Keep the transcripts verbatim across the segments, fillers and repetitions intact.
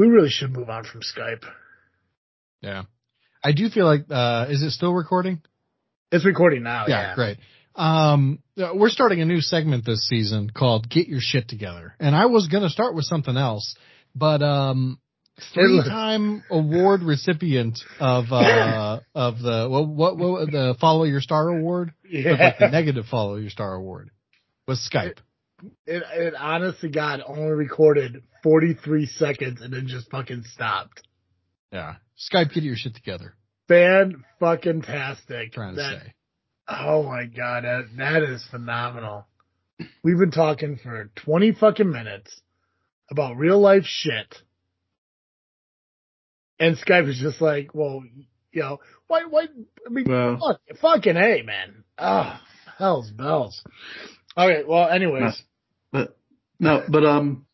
we really should move on from Skype. Yeah. I do feel like, uh, is it still recording? It's recording now. Yeah, yeah. Great. Um, we're starting a new segment this season called Get Your Shit Together. And I was going to start with something else, but, um, three-time award recipient of, uh, of the, what, what, what, the Follow Your Star Award? Yeah. Like the negative Follow Your Star Award was Skype. It, it honest to God only recorded forty-three seconds and then just fucking stopped. Yeah. Skype, get your shit together. Fan-fucking-tastic. Trying to that, say. Oh, my God. That, that is phenomenal. We've been talking for twenty fucking minutes about real-life shit. And Skype is just like, well, you know, why, why, I mean, well, fuck, fucking A, man. Oh, hell's bells. Okay, well, anyways. No, but, no, but, um,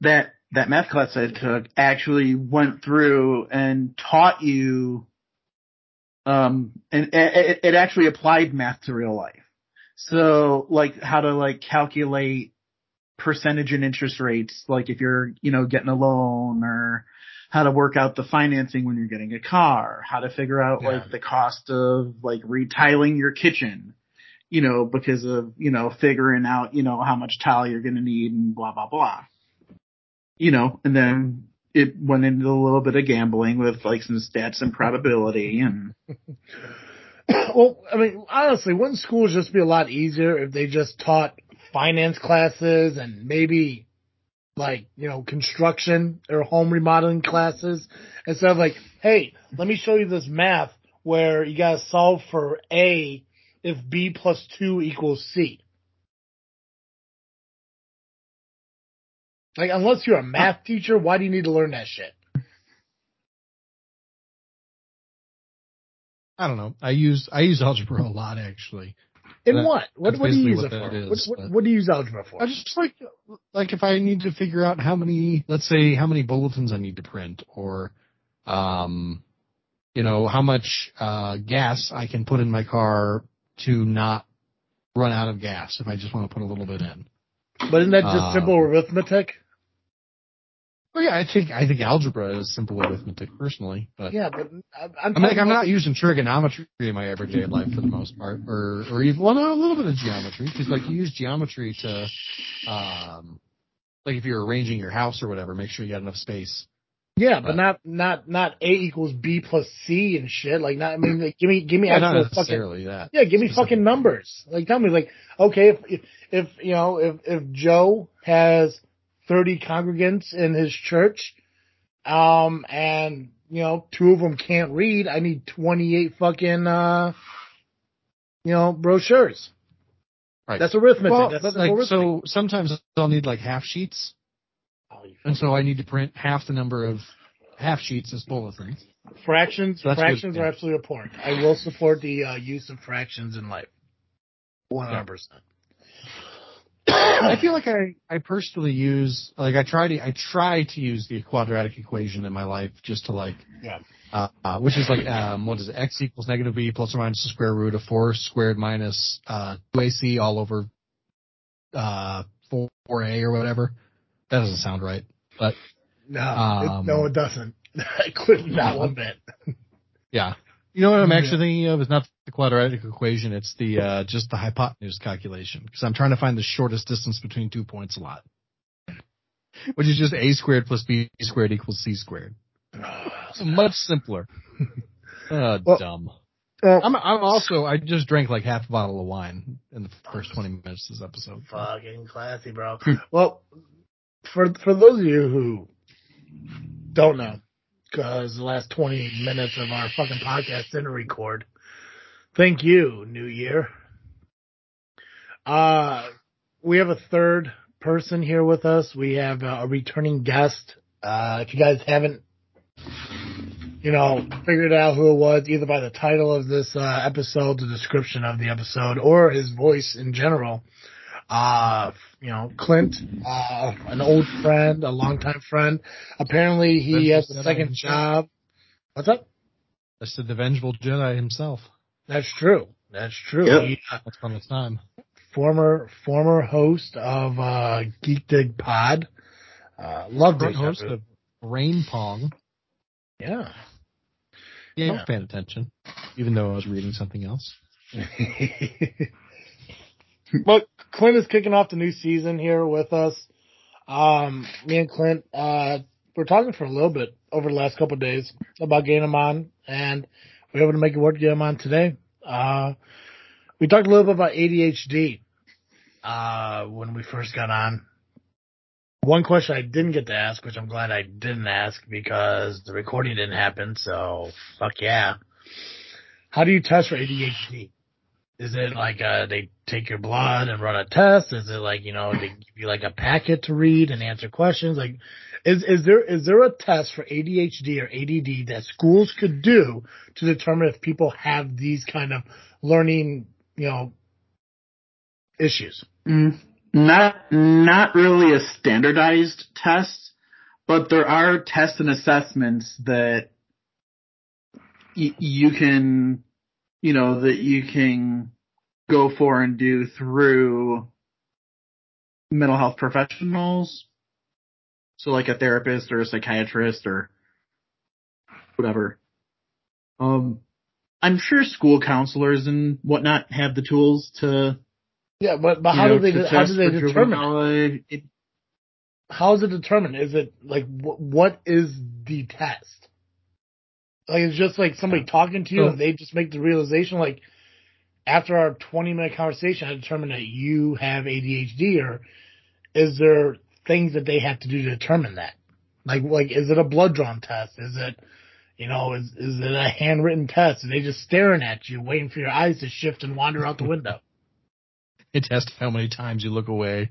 that, that math class I took actually went through and taught you, um, and it, it actually applied math to real life. So, like, how to, like, calculate percentage and interest rates, like if you're, you know, getting a loan, or how to work out the financing when you're getting a car, how to figure out, yeah, like the cost of like retiling your kitchen, you know, because of, you know, figuring out, you know, how much tile you're going to need and blah, blah, blah. You know, and then it went into a little bit of gambling with like some stats and probability and. Well, I mean, honestly, wouldn't schools just be a lot easier if they just taught finance classes and maybe like, you know, construction or home remodeling classes instead of like, hey, let me show you this math where you got to solve for A if B plus two equals C. Like, unless you're a math teacher, why do you need to learn that shit? I don't know. I use I use algebra a lot, actually. In that, what? What, what do you use what it for? Is, what, what, what do you use algebra for? I just like, like if I need to figure out how many, let's say, how many bulletins I need to print, or, um, you know, how much uh, gas I can put in my car to not run out of gas if I just want to put a little bit in. But isn't that just simple um, arithmetic? Well, yeah, I think I think algebra is simple arithmetic personally. But yeah, but I'm, I'm, I'm like I'm not using trigonometry in my everyday life for the most part, or or even well, no, a little bit of geometry, because like you use geometry to, um, like if you're arranging your house or whatever, make sure you got enough space. Yeah, but, but not not not A equals B plus C and shit. Like, not I mean, like, give me give me yeah, actual not necessarily fucking that. Yeah, give me fucking numbers. Like, tell me, like, okay, if if, if you know if, if Joe has thirty congregants in his church, um, and you know two of them can't read, I need twenty-eight fucking uh, you know, brochures. Right. That's arithmetic. Well, that's like, arithmetic. So sometimes I'll need like half sheets. And so I need to print half the number of half sheets as bulletins. Fractions, so fractions are absolutely important. I will support the uh, use of fractions in life. one hundred percent. I feel like I, I personally use, like I try to, I try to use the quadratic equation in my life just to like, yeah. uh, uh, which is like, um, what is it? X equals negative B plus or minus the square root of four squared minus uh, two A C all over uh, four A or whatever. That doesn't sound right, but no, um, it, no, it doesn't. I couldn't not one bit. Yeah, you know what I'm actually thinking of is not the quadratic equation; it's the uh, just the hypotenuse calculation, because I'm trying to find the shortest distance between two points a lot, which is just a squared plus b squared equals c squared. So much simpler. Oh, well, dumb. Uh, I'm, I'm also I just drank like half a bottle of wine in the first twenty minutes of this episode. Fucking classy, bro. Well. For for those of you who don't know, because the last twenty minutes of our fucking podcast didn't record, thank you, New Year. Uh, we have a third person here with us. We have uh, a returning guest. Uh, if you guys haven't, you know, figured out who it was, either by the title of this uh, episode, the description of the episode, or his voice in general, Uh, you know, Clint, uh, an old friend, a longtime friend. Apparently he has a second job. What's up? That's the Vengeful Jedi himself. That's true. That's true. Yep. He, uh, That's from his time. Former, former host of, uh, Geek Dig Pod. Uh, loved it. Host of Rain Pong. Yeah. Yeah, I was paying attention, even though I was reading something else. Well, Clint is kicking off the new season here with us. Um, me and Clint uh, were talking for a little bit over the last couple of days about getting him on, and we were able to make it work to get him on today. Uh, we talked a little bit about A D H D uh, when we first got on. One question I didn't get to ask, which I'm glad I didn't ask because the recording didn't happen, so fuck yeah. How do you test for A D H D? Is it like uh, they take your blood and run a test? Is it like, you know, they give you like a packet to read and answer questions? Like, is is there is there a test for A D H D or A D D that schools could do to determine if people have these kind of learning, you know, issues? Mm, not not really a standardized test, but there are tests and assessments that y- you can. You know, that you can go for and do through mental health professionals. So like a therapist or a psychiatrist or whatever. Um, I'm sure school counselors and whatnot have the tools to. Yeah, but, but how, know, do they, to how do they determine? It, how is it determined? Is it like, wh- what is the test? Like, it's just like somebody talking to you, and they just make the realization, like, after our twenty-minute conversation, I determined that you have A D H D, or is there things that they have to do to determine that? Like, like is it a blood-drawn test? Is it, you know, is is it a handwritten test? Are they just staring at you, waiting for your eyes to shift and wander out the window? They test how many times you look away.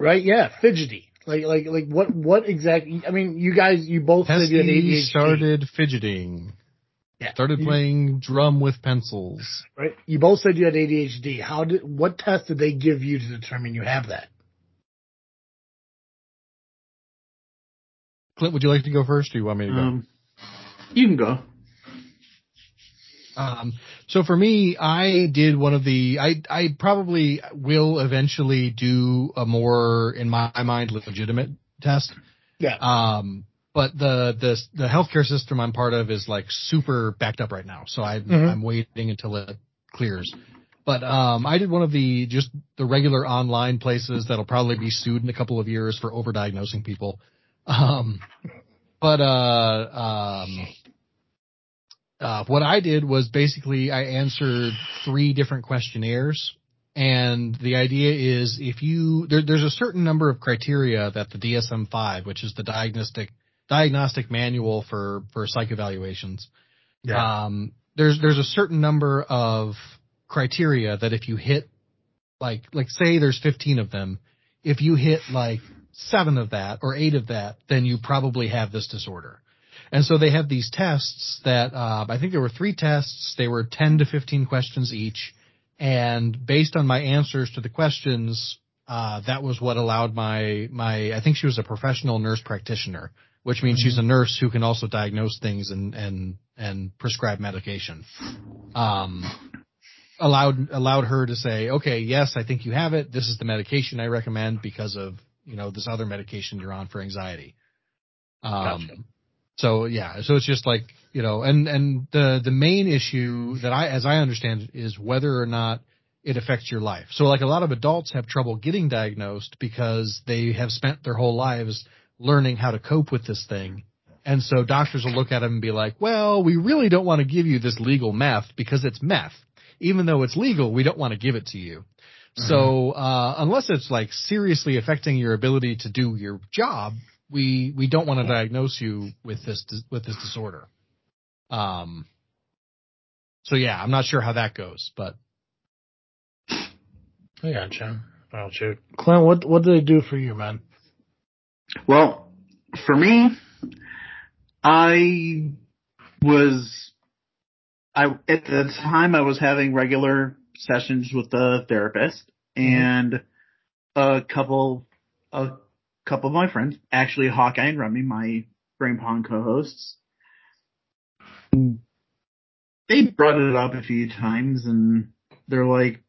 Right, yeah, fidgety. Like, like, like, what, what exactly? I mean, you guys, you both said you had A D H D. Started fidgeting. Yeah. Started you, playing drum with pencils. Right. You both said you had A D H D. How did? What test did they give you to determine you have that? Clint, would you like to go first, or do you want me to go? Um, you can go. Um, so for me, I did one of the, I, I probably will eventually do a more, in my mind, legitimate test. Yeah. Um, but the, the, the healthcare system I'm part of is like super backed up right now. So I, mm-hmm. I'm waiting until it clears. But, um, I did one of the, just the regular online places that'll probably be sued in a couple of years for overdiagnosing people. Um, but, uh, um, Uh, what I did was basically I answered three different questionnaires, and the idea is if you there, – there's a certain number of criteria that the D S M five, which is the diagnostic diagnostic manual for, for psych evaluations, yeah. um, there's there's a certain number of criteria that if you hit like, – like say there's fifteen of them. If you hit like seven of that or eight of that, then you probably have this disorder. And so they have these tests that uh, I think there were three tests. They were ten to fifteen questions each. And based on my answers to the questions, uh, that was what allowed my my I think she was a professional nurse practitioner, which means she's a nurse who can also diagnose things and and, and prescribe medication. Um, allowed allowed her to say, OK, yes, I think you have it. This is the medication I recommend because of, you know, this other medication you're on for anxiety. Um, gotcha. So, yeah, so it's just like, you know, and, and the, the main issue that I, as I understand it, is whether or not it affects your life. So, like, a lot of adults have trouble getting diagnosed because they have spent their whole lives learning how to cope with this thing. And so doctors will look at them and be like, well, we really don't want to give you this legal meth because it's meth. Even though it's legal, we don't want to give it to you. Mm-hmm. So uh, unless it's, like, seriously affecting your ability to do your job, We we don't want to diagnose you with this with this disorder. Um. So yeah, I'm not sure how that goes, but I gotcha. Well, shoot, Clint, what what do they do for you, man? Well, for me, I was I at the time I was having regular sessions with the therapist mm-hmm. and a couple of. Couple of my friends, actually Hawkeye and Remy, my Brain Pong co-hosts, they brought it up a few times, and they're like,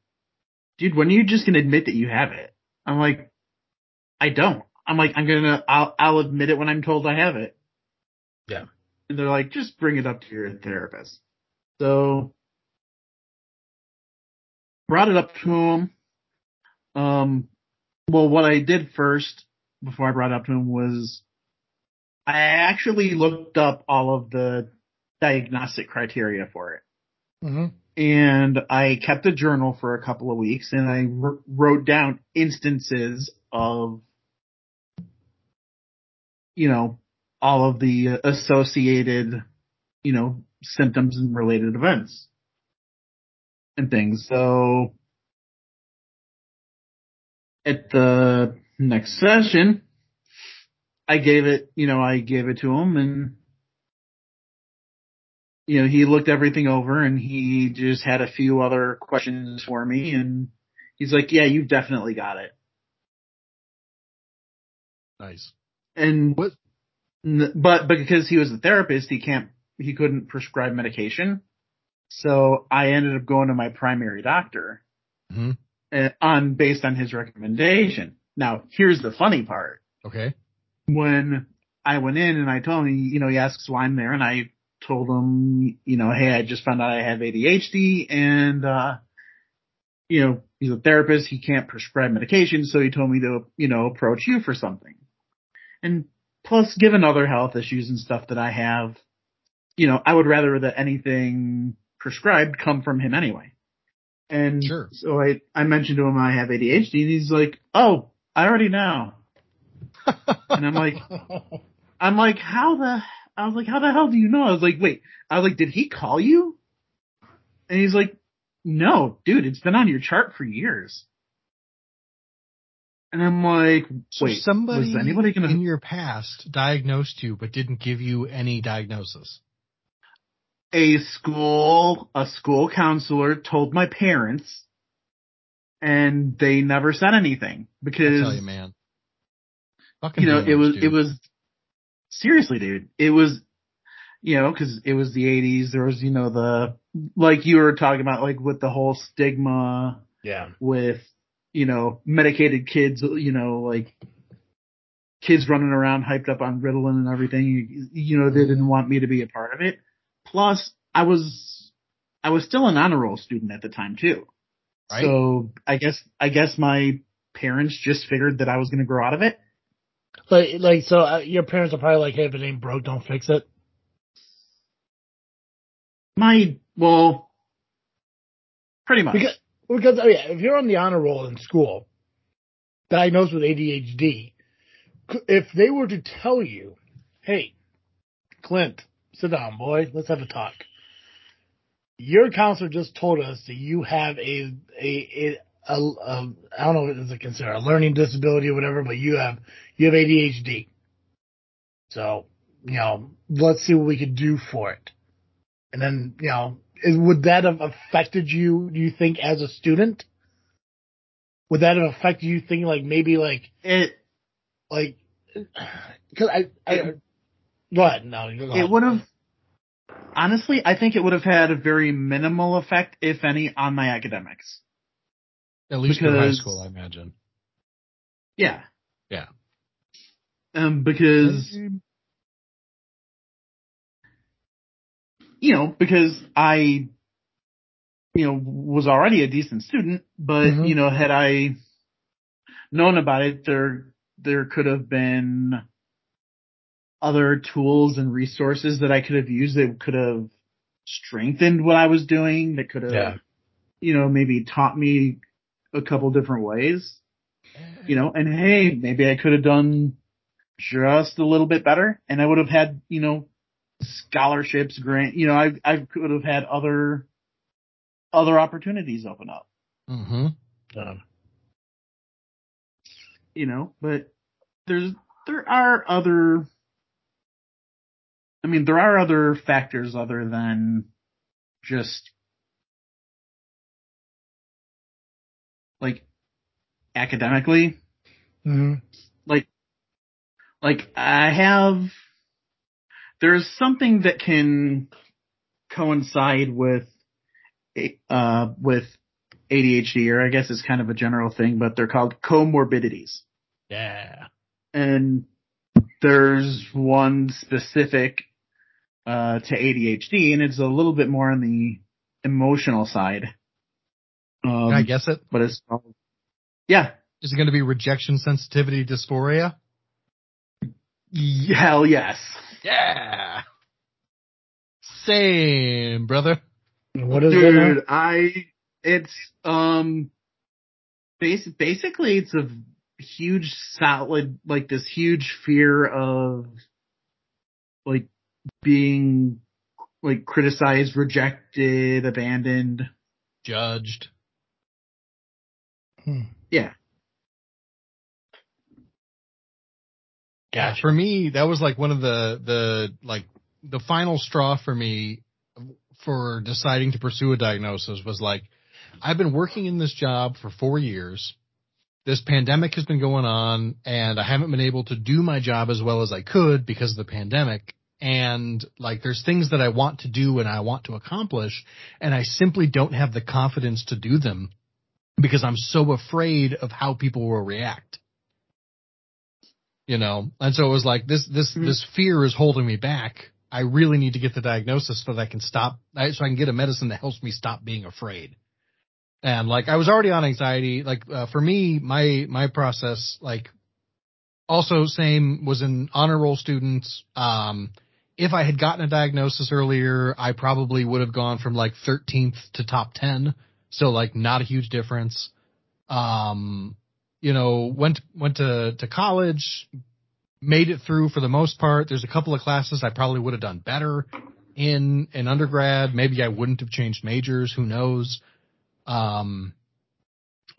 dude, when are you just going to admit that you have it? I'm like, I don't. I'm like, I'm going to, I'll I'll admit it when I'm told I have it. Yeah. And they're like, just bring it up to your therapist. So brought it up to him. Um, well, what I did first before I brought it up to him was I actually looked up all of the diagnostic criteria for it. Mm-hmm. And I kept a journal for a couple of weeks, and I r- wrote down instances of, you know, all of the associated, you know, symptoms and related events and things. So at the next session, I gave it, you know, I gave it to him, and you know, he looked everything over, and he just had a few other questions for me, and he's like, yeah, you definitely got it. Nice. And, what? but because he was a therapist, he can't, he couldn't prescribe medication. So I ended up going to my primary doctor mm-hmm. on, based on his recommendation. Now, here's the funny part. Okay. When I went in and I told him, you know, he asks why I'm there, and I told him, you know, hey, I just found out I have A D H D, and, uh, you know, he's a therapist. He can't prescribe medication. So he told me to, you know, approach you for something. And plus, given other health issues and stuff that I have, you know, I would rather that anything prescribed come from him anyway. And sure. so I, I mentioned to him I have A D H D, and he's like, oh, I already know. And I'm like, I'm like, how the I was like, how the hell do you know? I was like, wait. I was like, did he call you? And he's like, no, dude, it's been on your chart for years. And I'm like, wait, so somebody was anybody gonna... in your past diagnosed you but didn't give you any diagnosis? A school, a school counselor told my parents, and they never said anything because I tell you, man, fucking you know, damage, it was dude. it was. Seriously, dude, it was, you know, because it was the eighties. There was, you know, the, like you were talking about, like with the whole stigma yeah. with, you know, medicated kids, you know, like kids running around hyped up on Ritalin and everything. You, you know, they didn't want me to be a part of it. Plus, I was, I was still an honor roll student at the time, too. Right. So I guess, I guess my parents just figured that I was going to grow out of it. Like, like, so uh, your parents are probably like, hey, if it ain't broke, don't fix it. My, well, pretty much. Because, because oh yeah, if you're on the honor roll in school, diagnosed with A D H D, if they were to tell you, hey, Clint, sit down, boy, let's have a talk. Your counselor just told us that you have a, a, a A, a, I don't know what it's considered, a learning disability or whatever, but you have you have A D H D. So, you know, let's see what we could do for it. And then, you know, is, would that have affected you, do you think, as a student? Would that have affected you thinking, like, maybe, like, it, like, because I, I, it, go ahead, no, go ahead. It would have, honestly, I think it would have had a very minimal effect, if any, on my academics. At least in high school, I imagine. Yeah. Yeah. Um, because, you know, because I, you know, was already a decent student, but, mm-hmm. you know, had I known about it, there, there could have been other tools and resources that I could have used that could have strengthened what I was doing, that could have, yeah. you know, maybe taught me a couple different ways, you know, and hey, maybe I could have done just a little bit better, and I would have had, you know, scholarships, grant, you know, I I could have had other other opportunities open up. Mm-hmm. Um, you know, but there's there are other, I mean, there are other factors other than just like academically, mm-hmm. like, like I have, there's something that can coincide with, uh, with A D H D, or I guess it's kind of a general thing, but they're called comorbidities. Yeah. And there's one specific uh, to A D H D, and it's a little bit more on the emotional side. Um, Can I guess it? But it's um, yeah. Is it going to be rejection sensitivity dysphoria? Hell yes. Yeah. Same, brother. What is it? Dude, I, it's, um, basic, basically it's a huge solid, like this huge fear of like being like criticized, rejected, abandoned, judged. Hmm. Yeah. Gotcha. For me, that was like one of the, the, like the final straw for me for deciding to pursue a diagnosis was like, I've been working in this job for four years. This pandemic has been going on and I haven't been able to do my job as well as I could because of the pandemic. And like, there's things that I want to do and I want to accomplish and I simply don't have the confidence to do them because I'm so afraid of how people will react. You know, and so it was like this, this, mm-hmm. this fear is holding me back. I really need to get the diagnosis so that I can stop, so I can get a medicine that helps me stop being afraid. And like, I was already on anxiety. Like, uh, for me, my, my process, like also same was in honor roll students. Um, if I had gotten a diagnosis earlier, I probably would have gone from like thirteenth to top ten. So like not a huge difference. Um, You know, went went to, to college, made it through for the most part. There's a couple of classes I probably would have done better in in undergrad. Maybe I wouldn't have changed majors. Who knows? Um,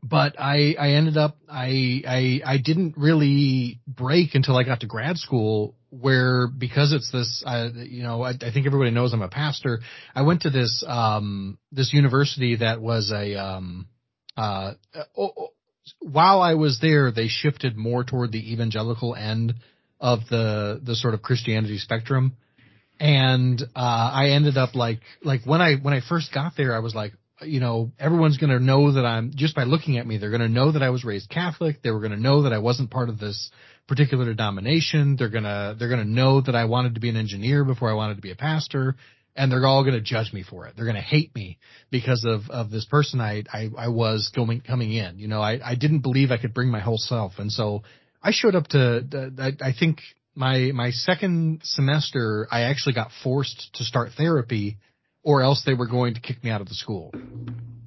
but I I ended up I I I didn't really break until I got to grad school, where because it's this I, you know I, I think everybody knows I'm a pastor. I went to this um this university that was a um uh. Oh, while I was there, they shifted more toward the evangelical end of the, the sort of Christianity spectrum. And, uh, I ended up like, like when I, when I first got there, I was like, you know, everyone's going to know that I'm just by looking at me, they're going to know that I was raised Catholic. They were going to know that I wasn't part of this particular denomination. They're going to, they're going to know that I wanted to be an engineer before I wanted to be a pastor. And they're all going to judge me for it. They're going to hate me because of, of this person I, I, I was going, coming in. You know, I, I didn't believe I could bring my whole self. And so I showed up to, I, I think my, my second semester, I actually got forced to start therapy or else they were going to kick me out of the school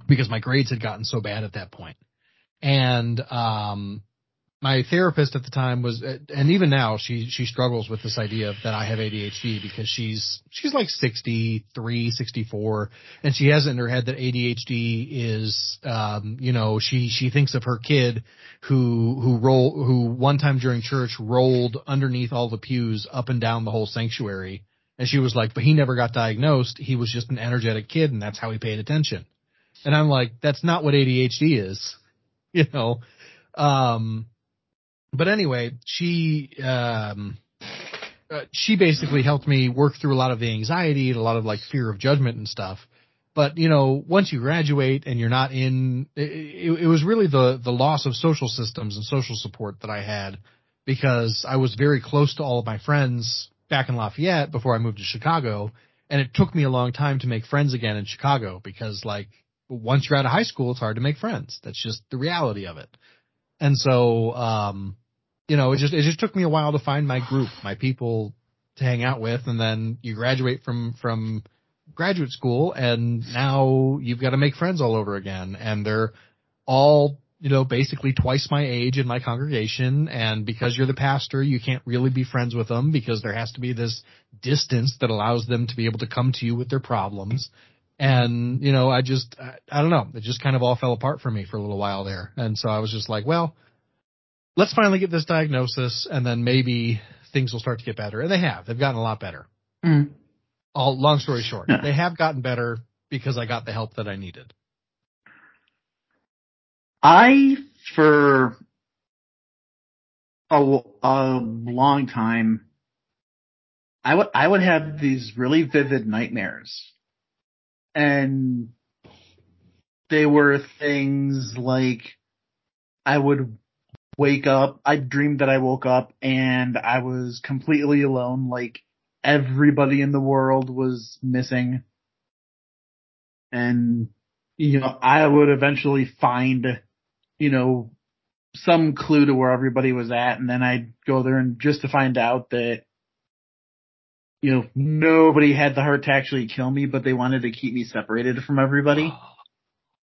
because my grades had gotten so bad at that point. And, um, my therapist at the time was, and even now she, she struggles with this idea that I have A D H D because she's, she's like sixty-three, sixty-four and she has it in her head that A D H D is, um, you know, she, she thinks of her kid who, who roll, who one time during church rolled underneath all the pews up and down the whole sanctuary. And she was like, but he never got diagnosed. He was just an energetic kid and that's how he paid attention. And I'm like, that's not what A D H D is, you know, um, but anyway, she um, uh, she basically helped me work through a lot of the anxiety and a lot of like fear of judgment and stuff. But, you know, once you graduate and you're not in it, – it was really the, the loss of social systems and social support that I had because I was very close to all of my friends back in Lafayette before I moved to Chicago. And it took me a long time to make friends again in Chicago because like once you're out of high school, it's hard to make friends. That's just the reality of it. And so, um, you know, it just, it just took me a while to find my group, my people to hang out with. And then you graduate from, from graduate school and now you've got to make friends all over again. And they're all, you know, basically twice my age in my congregation. And because you're the pastor, you can't really be friends with them because there has to be this distance that allows them to be able to come to you with their problems. And, you know, I just, I, I don't know, it just kind of all fell apart for me for a little while there. And so I was just like, well, let's finally get this diagnosis and then maybe things will start to get better. And they have, they've gotten a lot better. Mm. All long story short, yeah. They have gotten better because I got the help that I needed. I, for a, a long time, I would, I would have these really vivid nightmares. And they were things like I would wake up, I dreamed that I woke up and I was completely alone, like everybody in the world was missing. And, you know, I would eventually find, you know, some clue to where everybody was at, and then I'd go there and just to find out that, you know, nobody had the heart to actually kill me, but they wanted to keep me separated from everybody.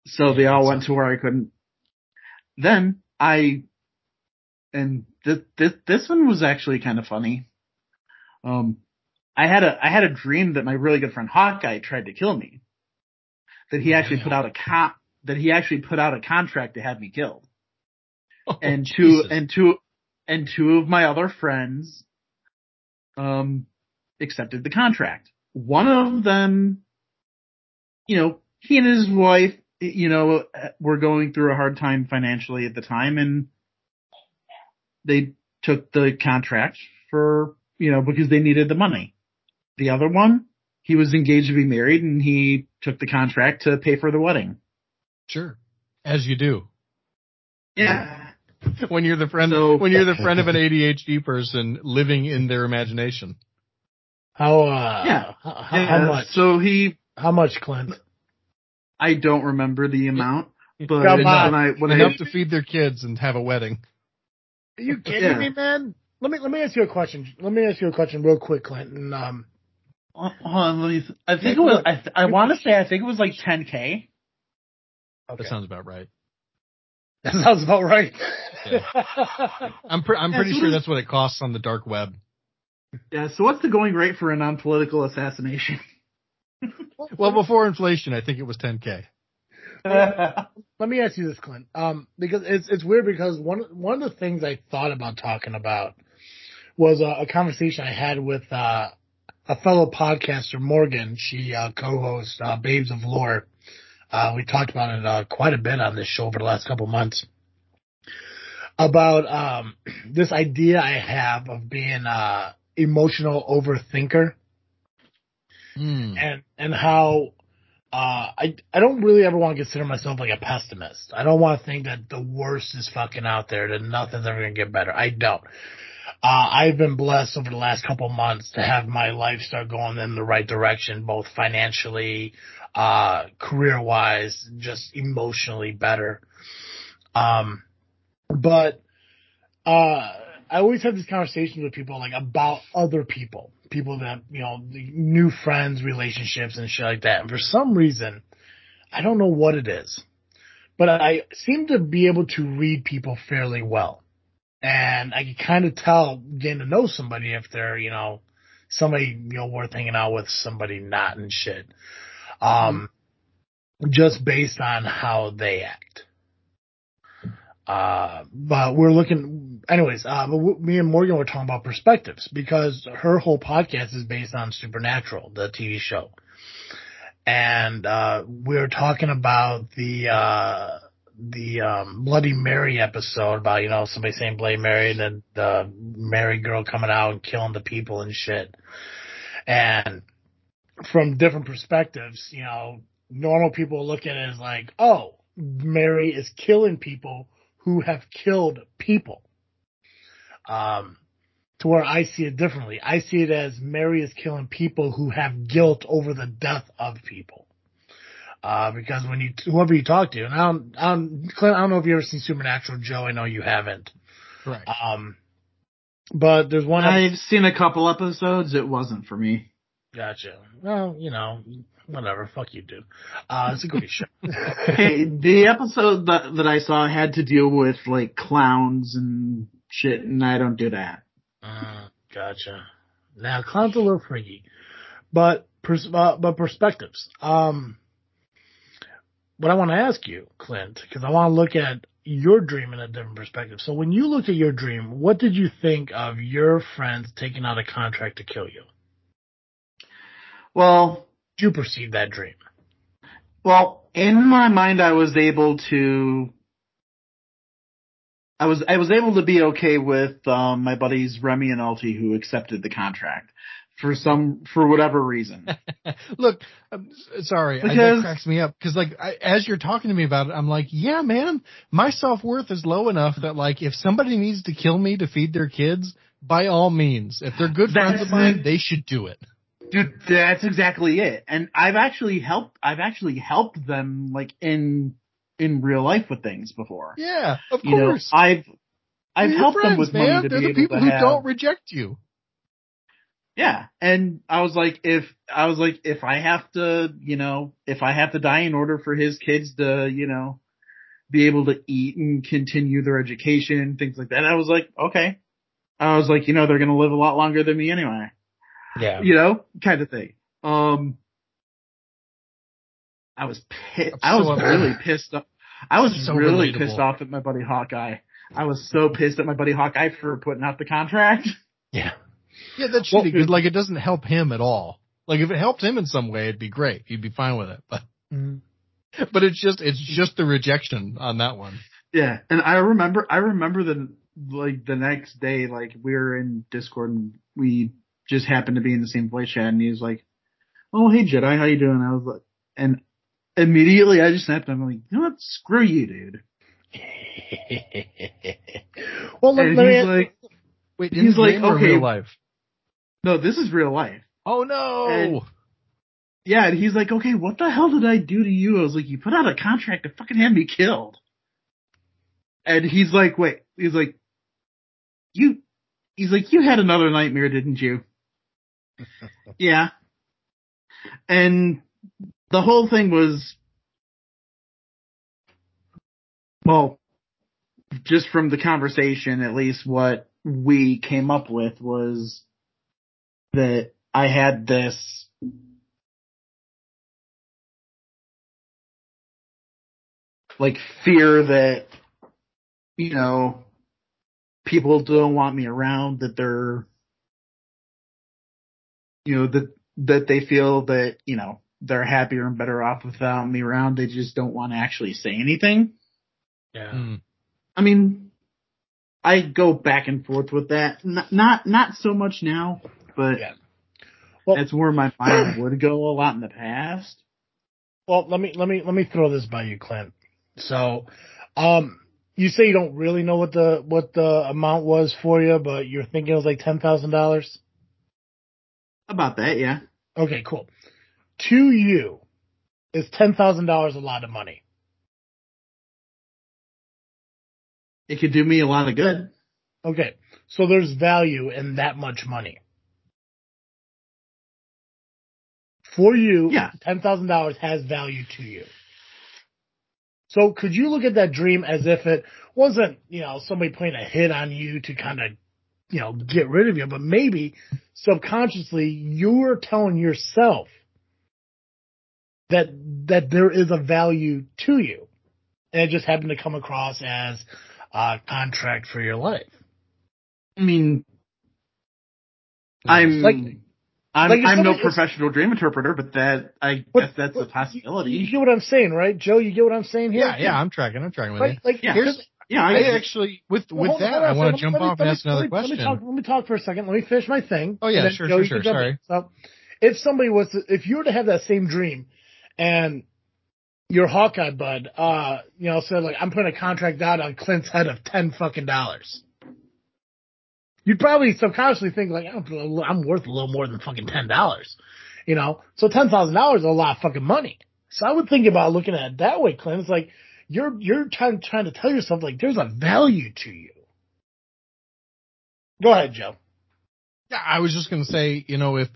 So they all went to where I couldn't. Then I, and this, this, this one was actually kind of funny. Um, I had a, I had a dream that my really good friend Hawkeye tried to kill me. That he actually put out a con, that he actually put out a contract to have me killed. Oh, and two, Jesus. and two, and two of my other friends, um, accepted the contract. One of them, you know, he and his wife, you know, were going through a hard time financially at the time, and they took the contract for, you know, because they needed the money. The other one, he was engaged to be married, and he took the contract to pay for the wedding. Sure. As you do. Yeah. When you're the friend, so, when you're the friend of an A D H D person living in their imagination. How, uh, yeah. how, how yeah. much? So he, how much, Clint? I don't remember the amount, but when I, when enough I, to feed their kids and have a wedding. Are you kidding yeah. me, man? Let me, let me ask you a question. Let me ask you a question real quick, Clint. And, um, hold on, let me, I think it was, I, I want to say, I think it was like ten K. Okay. That sounds about right. That sounds about right. Yeah. I'm, pre- I'm yeah, pretty so sure that's what it costs on the dark web. Yeah, so what's the going rate for a non-political assassination? Well, before inflation, I think it was ten K. Uh, let me ask you this, Clint, um, because it's it's weird because one, one of the things I thought about talking about was a, a conversation I had with uh, a fellow podcaster, Morgan. She uh, co-hosts uh, Babes of Lore. Uh, we talked about it uh, quite a bit on this show over the last couple months about um, this idea I have of being uh emotional overthinker mm. and, and how uh, I, I don't really ever want to consider myself like a pessimist. I don't want to think that the worst is fucking out there, that nothing's ever going to get better. I don't. Uh, I've been blessed over the last couple months to have my life start going in the right direction, both financially, uh, career-wise, just emotionally better. Um, but, uh, I always have these conversations with people, like, about other people, people that, you know, new friends, relationships, and shit like that. And for some reason, I don't know what it is, but I seem to be able to read people fairly well. And I can kind of tell, getting to know somebody if they're, you know, somebody, you know, worth hanging out with, somebody not and shit. Um, just based on how they act. Uh, but we're looking, anyways, uh, me and Morgan were talking about perspectives because her whole podcast is based on Supernatural, the T V show. And, uh, we were talking about the, uh, the um, Bloody Mary episode about, you know, somebody saying Bloody Mary and then the Mary girl coming out and killing the people and shit. And from different perspectives, you know, normal people look at it as like, oh, Mary is killing people who have killed people. Um, to where I see it differently. I see it as Mary is killing people who have guilt over the death of people. Uh, because when you, whoever you talk to, and I don't, I don't, Clint, I don't know if you've ever seen Supernatural, Joe. I know you haven't. Right. Um, but there's one. I've episode. seen a couple episodes. It wasn't for me. Gotcha. Well, you know, whatever. Fuck you, dude. Uh, it's a great show. Hey, the episode that, that I saw had to deal with like clowns and shit, and I don't do that. Uh, gotcha. Now, clowns are a little freaky, but, pers- uh, but perspectives. Um, What I want to ask you, Clint, because I want to look at your dream in a different perspective. So when you looked at your dream, what did you think of your friends taking out a contract to kill you? Well, did you perceive that dream? Well, in my mind, I was able to, I was, I was able to be okay with um, my buddies Remy and Altie who accepted the contract. For some, for whatever reason. Look, I'm sorry, because, I, that cracks me up because, like, I, as you're talking to me about it, I'm like, yeah, man, my self worth is low enough that, like, if somebody needs to kill me to feed their kids, by all means. If they're good friends that's of mine, they should do it. Dude, that's exactly it. And I've actually helped, I've actually helped them like in, in real life with things before. Yeah, of you course. Know, I've, I've You're helped friends, them with man. money to They're be the able people to who have. Don't reject you. Yeah. And I was like, if, I was like, if I have to, you know, if I have to die in order for his kids to, you know, be able to eat and continue their education, things like that. I was like, okay. I was like, you know, they're going to live a lot longer than me anyway. Yeah. You know, kind of thing. Um, I was pissed. I was really pissed off. I was so really relatable. pissed off at my buddy Hawkeye. I was so pissed at my buddy Hawkeye for putting out the contract. Yeah. Yeah, that's shitty. Well, like, it doesn't help him at all. Like, if it helped him in some way, it'd be great. He'd be fine with it. But, mm-hmm. but it's just, it's just the rejection on that one. Yeah. And I remember, I remember the, like, the next day, like, we were in Discord and we just happened to be in the same voice chat. And he was like, oh, hey, Jedi, how you doing? I was like, and immediately I just snapped. I'm like, you know what? Screw you, dude. well, let, and let he's me like, wait, he's like, okay. Real life? No, this is real life. Oh, no. And, yeah, and he's like, okay, what the hell did I do to you? I was like, you put out a contract to fucking have me killed. And he's like, wait, he's like, you, he's like, you had another nightmare, didn't you? Yeah. And the whole thing was, well, just from the conversation, at least what we came up with was that I had this like fear that, you know, people don't want me around, that they're, you know, that, that they feel that, you know, they're happier and better off without me around. They just don't want to actually say anything. Yeah. Mm. I mean, I go back and forth with that. N- not, not so much now, but yeah. well, that's where my mind would go a lot in the past. Well, let me, let me, let me throw this by you, Clint. So, um, you say you don't really know what the, what the amount was for you, but you're thinking it was like ten thousand dollars? About that, yeah. Okay, cool. To you, is ten thousand dollars a lot of money? It could do me a lot of good. Okay. So there's value in that much money. For you, yeah. ten thousand dollars has value to you. So could you look at that dream as if it wasn't, you know, somebody playing a hit on you to kind of, you know, get rid of you, but maybe subconsciously you're telling yourself that that there is a value to you, and it just happened to come across as Uh, contract for your life. I mean, I'm like, I'm, like I'm no professional dream interpreter, but that I but, guess that's but, a possibility. You, you get what I'm saying, right, Joe? You get what I'm saying here? Yeah, yeah, I'm tracking. I'm tracking with right? you. Like, yeah, here's, yeah. I, I actually, with well, with that, on, I want to jump me, off me, and ask me, another let me, question. Let me, talk, let me talk for a second. Let me finish my thing. Oh yeah, sure, Joe, sure, sure. Sorry. So, if somebody was, to, if you were to have that same dream, and your Hawkeye bud, uh, you know, said, like, I'm putting a contract out on Clint's head of ten fucking dollars. You'd probably subconsciously think, like, I'm, I'm worth a little more than fucking ten dollars, you know? So ten thousand dollars is a lot of fucking money. So I would think about looking at it that way, Clint. It's like, you're, you're trying, trying to tell yourself, like, there's a value to you. Go ahead, Joe. Yeah, I was just going to say, you know, if,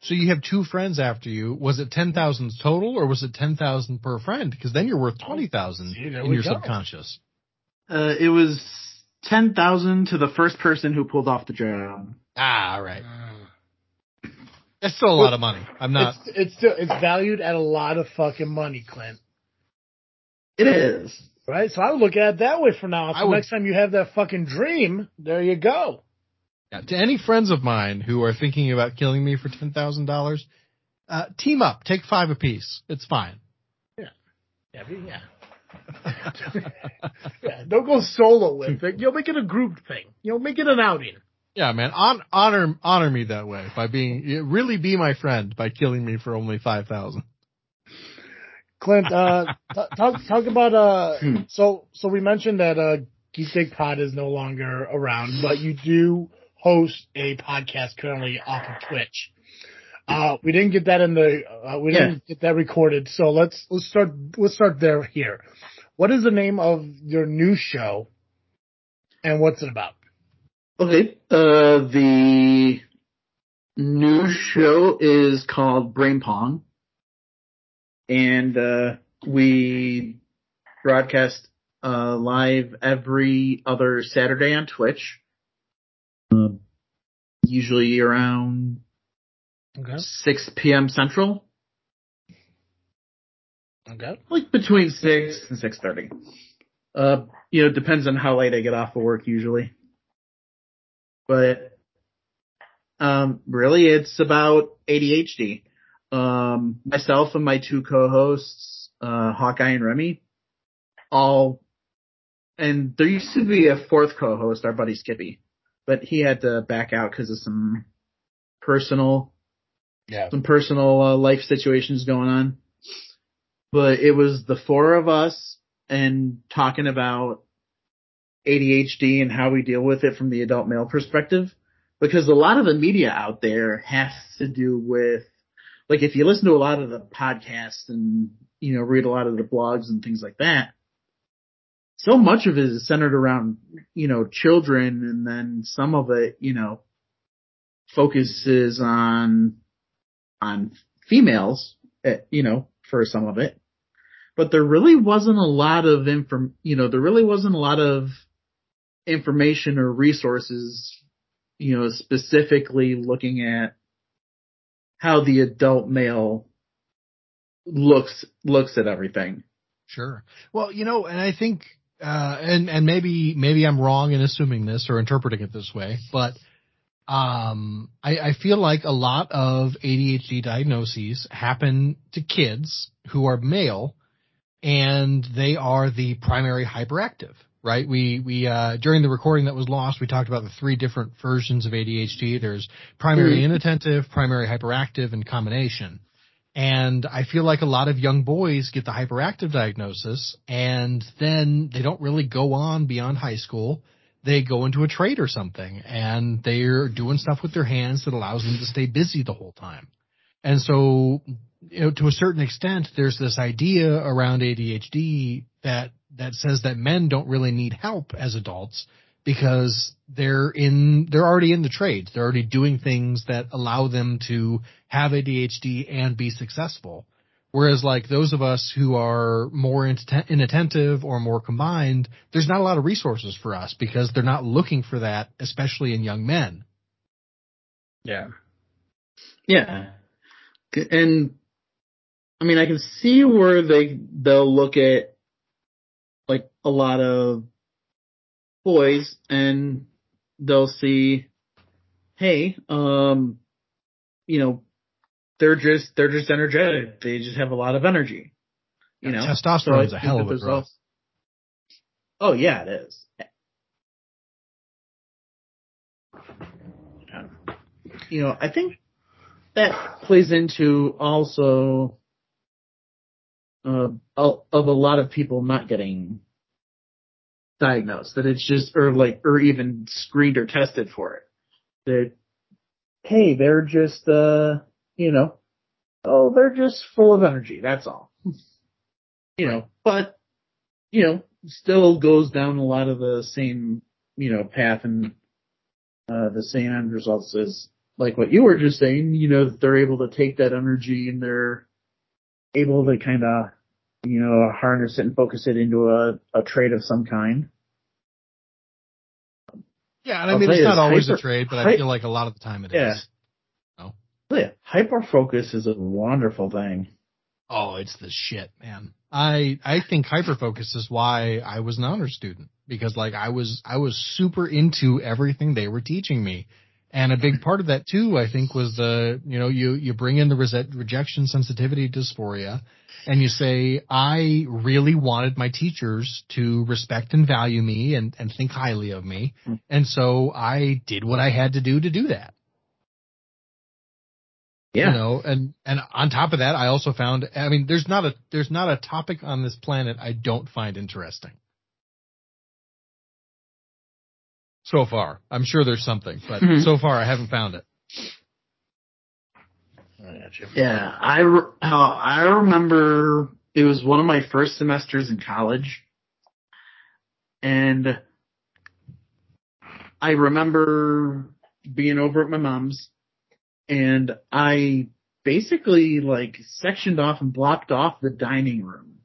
so you have two friends after you. Was it ten thousand total or was it ten thousand per friend? Because then you're worth twenty thousand in your go. subconscious. Uh, it was ten thousand to the first person who pulled off the job. Ah, all right. Uh, That's still a lot of money. I'm not. It's, it's still, it's valued at a lot of fucking money, Clint. It is. Right? So I would look at it that way for now. So would, next time you have that fucking dream, there you go. To any friends of mine who are thinking about killing me for ten thousand dollars, uh, team up. Take five apiece. It's fine. Yeah. Yeah. yeah. yeah don't go solo with it. You'll make it a group thing. You'll make it an outing. Yeah, man. Hon- honor honor me that way by being – really be my friend by killing me for only five thousand dollars. Clint, uh, t- talk, talk about uh, – so, so we mentioned that uh, Geek Dig Pod is no longer around, but you do – host a podcast currently off of Twitch. Uh, we didn't get that in the, uh, we didn't yeah. get that recorded. So let's, let's start, let's start there here. What is the name of your new show and what's it about? Okay. Uh, the new show is called Brain Pong, and, uh, we broadcast, uh, live every other Saturday on Twitch, uh, usually around Okay. six p.m. Central. Okay. Like between six and six thirty. Uh, you know, it depends on how late I get off of work usually. But, um, really it's about A D H D. Um, myself and my two co-hosts, uh, Hawkeye and Remy, all, and there used to be a fourth co-host, our buddy Skippy, but he had to back out because of some personal Yeah. Some personal uh, life situations going on. But it was the four of us and talking about A D H D and how we deal with it from the adult male perspective. Because a lot of the media out there has to do with, like, if you listen to a lot of the podcasts and, you know, read a lot of the blogs and things like that, so much of it is centered around, you know, children, and then some of it, you know, focuses on on females, you know, for some of it. But there really wasn't a lot of inform, you know, there really wasn't a lot of information or resources, you know, specifically looking at how the adult male looks, looks at everything. Sure. Well, you know, and I think, uh, and, and maybe, maybe I'm wrong in assuming this or interpreting it this way, but Um, I, I feel like a lot of A D H D diagnoses happen to kids who are male, and they are the primary hyperactive, right? We, we, uh, during the recording that was lost, we talked about the three different versions of A D H D. There's primary mm-hmm. inattentive, primary hyperactive, and combination. And I feel like a lot of young boys get the hyperactive diagnosis, and then they don't really go on beyond high school. They go into a trade or something, and they're doing stuff with their hands that allows them to stay busy the whole time. And so, you know, to a certain extent, there's this idea around A D H D that, that says that men don't really need help as adults because they're in, they're already in the trades. They're already doing things that allow them to have A D H D and be successful. Whereas, like, those of us who are more inattentive or more combined, there's not a lot of resources for us because they're not looking for that, especially in young men. Yeah. Yeah. And, I mean, I can see where they, they'll look at, like, a lot of boys and they'll see, hey, um, you know, They're just, they're just energetic. They just have a lot of energy. You yeah, know, testosterone is so a hell of a drug. Oh yeah, it is. Yeah. You know, I think that plays into also, uh, of a lot of people not getting diagnosed, that it's just, or like, or even screened or tested for it. That, hey, they're just, uh, you know, oh, they're just full of energy, that's all. You know, but, you know, still goes down a lot of the same, you know, path and uh, the same end results as, like what you were just saying, you know, that they're able to take that energy and they're able to kind of, you know, harness it and focus it into a, a trait of some kind. Yeah, and I mean, it's not always a trait, but I feel like a lot of the time it is. Yeah, hyperfocus is a wonderful thing. Oh, it's the shit, man. I I think hyperfocus is why I was an honor student, because like I was I was super into everything they were teaching me, and a big part of that too, I think, was the you know you you bring in the re- rejection sensitivity dysphoria, and you say I really wanted my teachers to respect and value me and and think highly of me, and so I did what I had to do to do that. Yeah. You know, and, and on top of that, I also found, I mean, there's not a, there's not a topic on this planet I don't find interesting. so far. I'm sure there's something, but mm-hmm. so far I haven't found it. I got you. Yeah, I, re- uh, I remember it was one of my first semesters in college, and I remember being over at my mom's, and I basically, like, sectioned off and blocked off the dining room.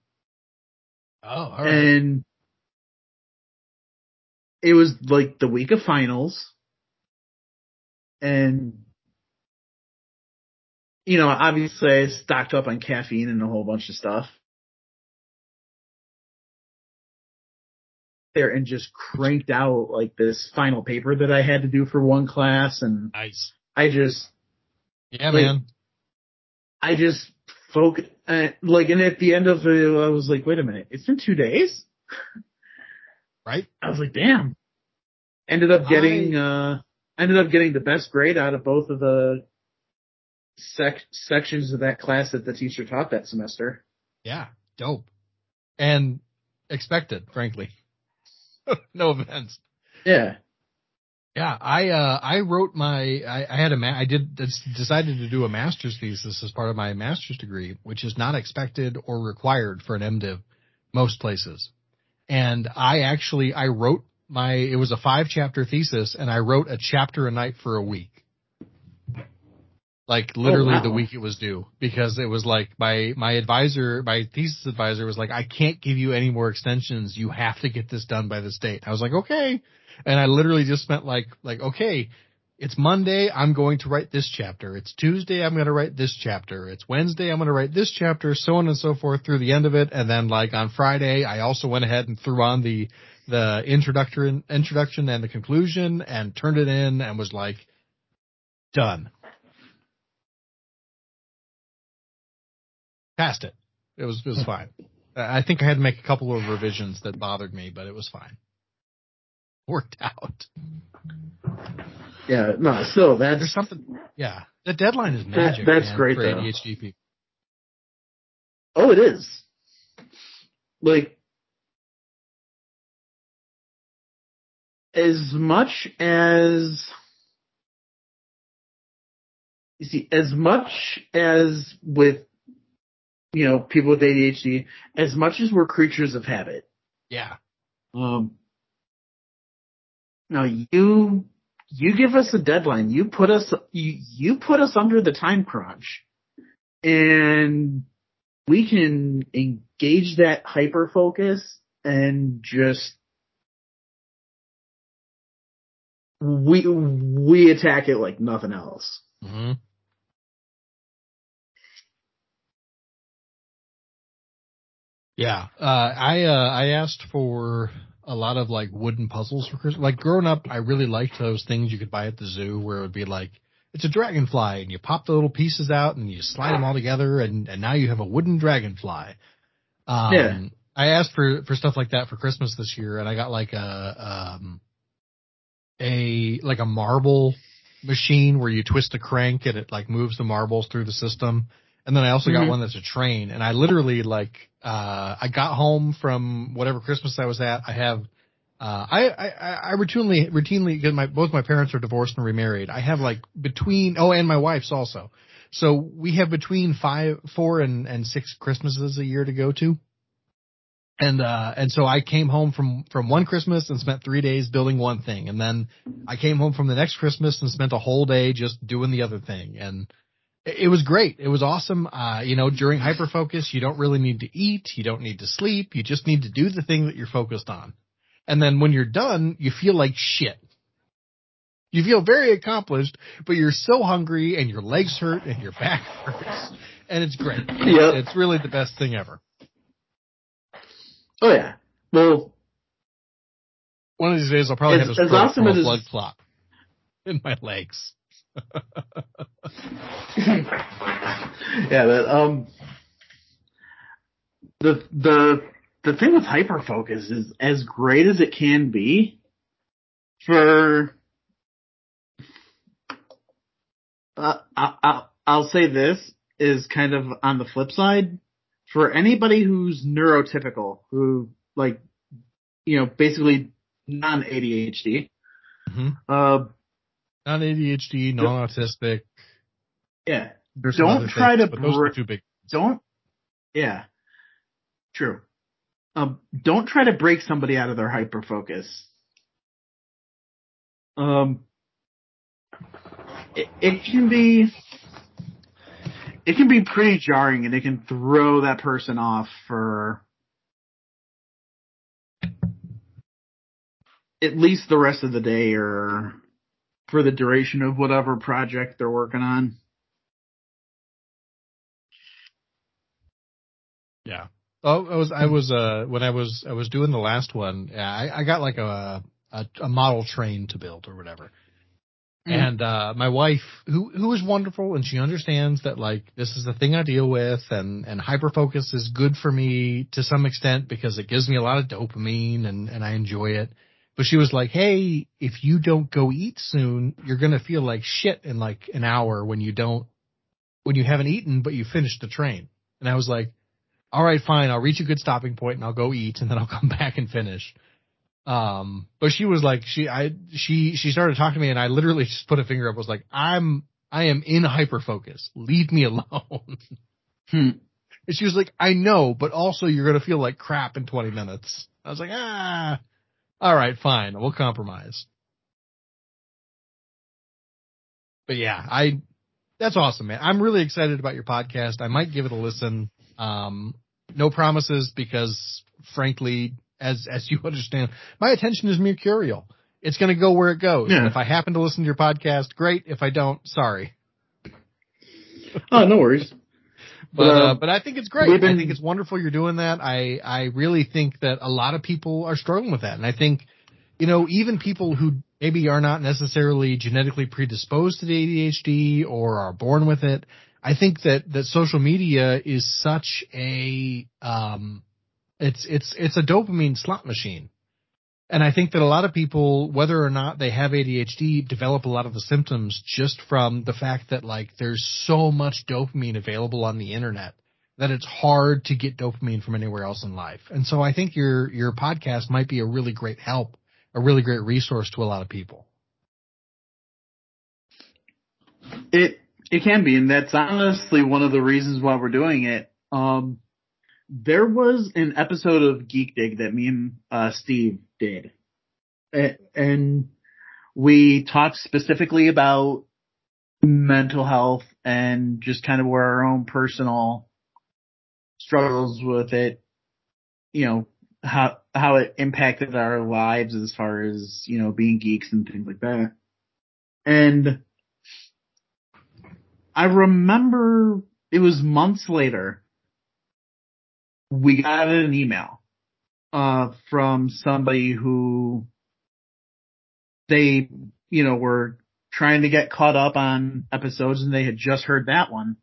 Oh, all right. And it was, like, the week of finals, and, you know, obviously I stocked up on caffeine and a whole bunch of stuff. There and just cranked out, like, this final paper that I had to do for one class, and nice. I just... Yeah, like, man. I just focus, uh, like, and at the end of it, I was like, wait a minute, it's been two days? Right? I was like, damn. Ended up getting, I... uh, ended up getting the best grade out of both of the sec- sections of that class that the teacher taught that semester. Yeah, dope. And expected, frankly. No offense. Yeah. Yeah, I uh, I wrote my I, I had a ma- I did decided to do a master's thesis as part of my master's degree, which is not expected or required for an MDiv most places. And I actually I wrote my it was a five chapter thesis, and I wrote a chapter a night for a week, like literally oh, wow. the week it was due, because it was like my my advisor my thesis advisor was like, I can't give you any more extensions. You have to get this done by this date. I was like, okay. And I literally just spent like, like, okay, it's Monday, I'm going to write this chapter. It's Tuesday, I'm going to write this chapter. It's Wednesday, I'm going to write this chapter, so on and so forth through the end of it. And then, like, on Friday, I also went ahead and threw on the, the introduction, introduction and the conclusion and turned it in and was like, done. Passed it. It was, it was fine. I think I had to make a couple of revisions that bothered me, but it was fine. Worked out. Yeah, no, so that's... There's something... Yeah, the deadline is magic, that, that's man, great, for though. A D H D people. Oh, it is. Like, as much as... You see, as much as with, you know, people with A D H D, as much as we're creatures of habit. Yeah. Um... No, you you give us a deadline. You put us you, you put us under the time crunch, and we can engage that hyper focus and just we we attack it like nothing else. Mm-hmm. Yeah, uh, I uh, I asked for a lot of, like, wooden puzzles for Christmas. Like, growing up, I really liked those things you could buy at the zoo where it would be like, it's a dragonfly, and you pop the little pieces out, and you slide them all together, and, and now you have a wooden dragonfly. Um, yeah. I asked for, for stuff like that for Christmas this year, and I got, like, a, um, a, like, a marble machine where you twist a crank, and it, like, moves the marbles through the system. And then I also got mm-hmm. one that's a train, and I literally, like, uh, I got home from whatever Christmas I was at. I have, uh, I, I, I routinely, routinely, cause my, both my parents are divorced and remarried. I have, like, between, oh, and my wife's also. So we have between five, four and, and six Christmases a year to go to. And, uh, and so I came home from, from one Christmas and spent three days building one thing. And then I came home from the next Christmas and spent a whole day just doing the other thing. And it was great. It was awesome. Uh, you know, during hyperfocus, you don't really need to eat. You don't need to sleep. You just need to do the thing that you're focused on. And then when you're done, you feel like shit. You feel very accomplished, but you're so hungry and your legs hurt and your back hurts. And it's great. Yep. It's really the best thing ever. Oh, yeah. Well, one of these days I'll probably have a stroke awesome from a blood clot in my legs. Yeah, but um, the the the thing with hyperfocus is, as great as it can be, for uh, I, I, I'll say this is kind of on the flip side for anybody who's neurotypical, who, like, you know, basically non A D H D. Mm-hmm. Uh, not A D H D, non-autistic. Yeah. There's don't try things, to. But those br- are too big. Don't. Yeah. True. Um, don't try to break somebody out of their hyperfocus. Um, it, it can be, it can be pretty jarring, and it can throw that person off for at least the rest of the day, or for the duration of whatever project they're working on. Yeah. Oh, I was, I was, uh, when I was, I was doing the last one, I, I got like a, a, a model train to build or whatever. Mm. And, uh, my wife, who, who is wonderful, and she understands that, like, this is the thing I deal with, and, and hyperfocus is good for me to some extent because it gives me a lot of dopamine, and, and I enjoy it. But she was like, hey, if you don't go eat soon, you're going to feel like shit in like an hour when you don't, when you haven't eaten, but you finished the train. And I was like, all right, fine, I'll reach a good stopping point and I'll go eat, and then I'll come back and finish. Um, but she was like, she, I, she, she started talking to me, and I literally just put a finger up, was like, I'm, I am in hyperfocus. Leave me alone. hmm. And she was like, I know, but also you're going to feel like crap in twenty minutes. I was like, ah, all right, fine. We'll compromise. But yeah, I, that's awesome, man. I'm really excited about your podcast. I might give it a listen. Um, no promises because, frankly, as, as you understand, my attention is mercurial. It's going to go where it goes. Yeah. And if I happen to listen to your podcast, great. If I don't, sorry. Oh, no worries. But, but, uh, but I think it's great. Been, I think it's wonderful you're doing that. I, I really think that a lot of people are struggling with that. And I think, you know, even people who maybe are not necessarily genetically predisposed to the A D H D or are born with it, I think that, that social media is such a, um, it's, it's, it's a dopamine slot machine. And I think that a lot of people, whether or not they have A D H D, develop a lot of the symptoms just from the fact that, like, there's so much dopamine available on the internet that it's hard to get dopamine from anywhere else in life. And so I think your, your podcast might be a really great help, a really great resource to a lot of people. It, It can be, and that's honestly one of the reasons why we're doing it. Um, there was an episode of Geek Dig that me and uh, Steve did, and we talked specifically about mental health and just kind of where our own personal struggles with it, you know, how how it impacted our lives as far as, you know, being geeks and things like that. And I remember it was months later, we got an email uh, from somebody who they, you know, were trying to get caught up on episodes, and they had just heard that one.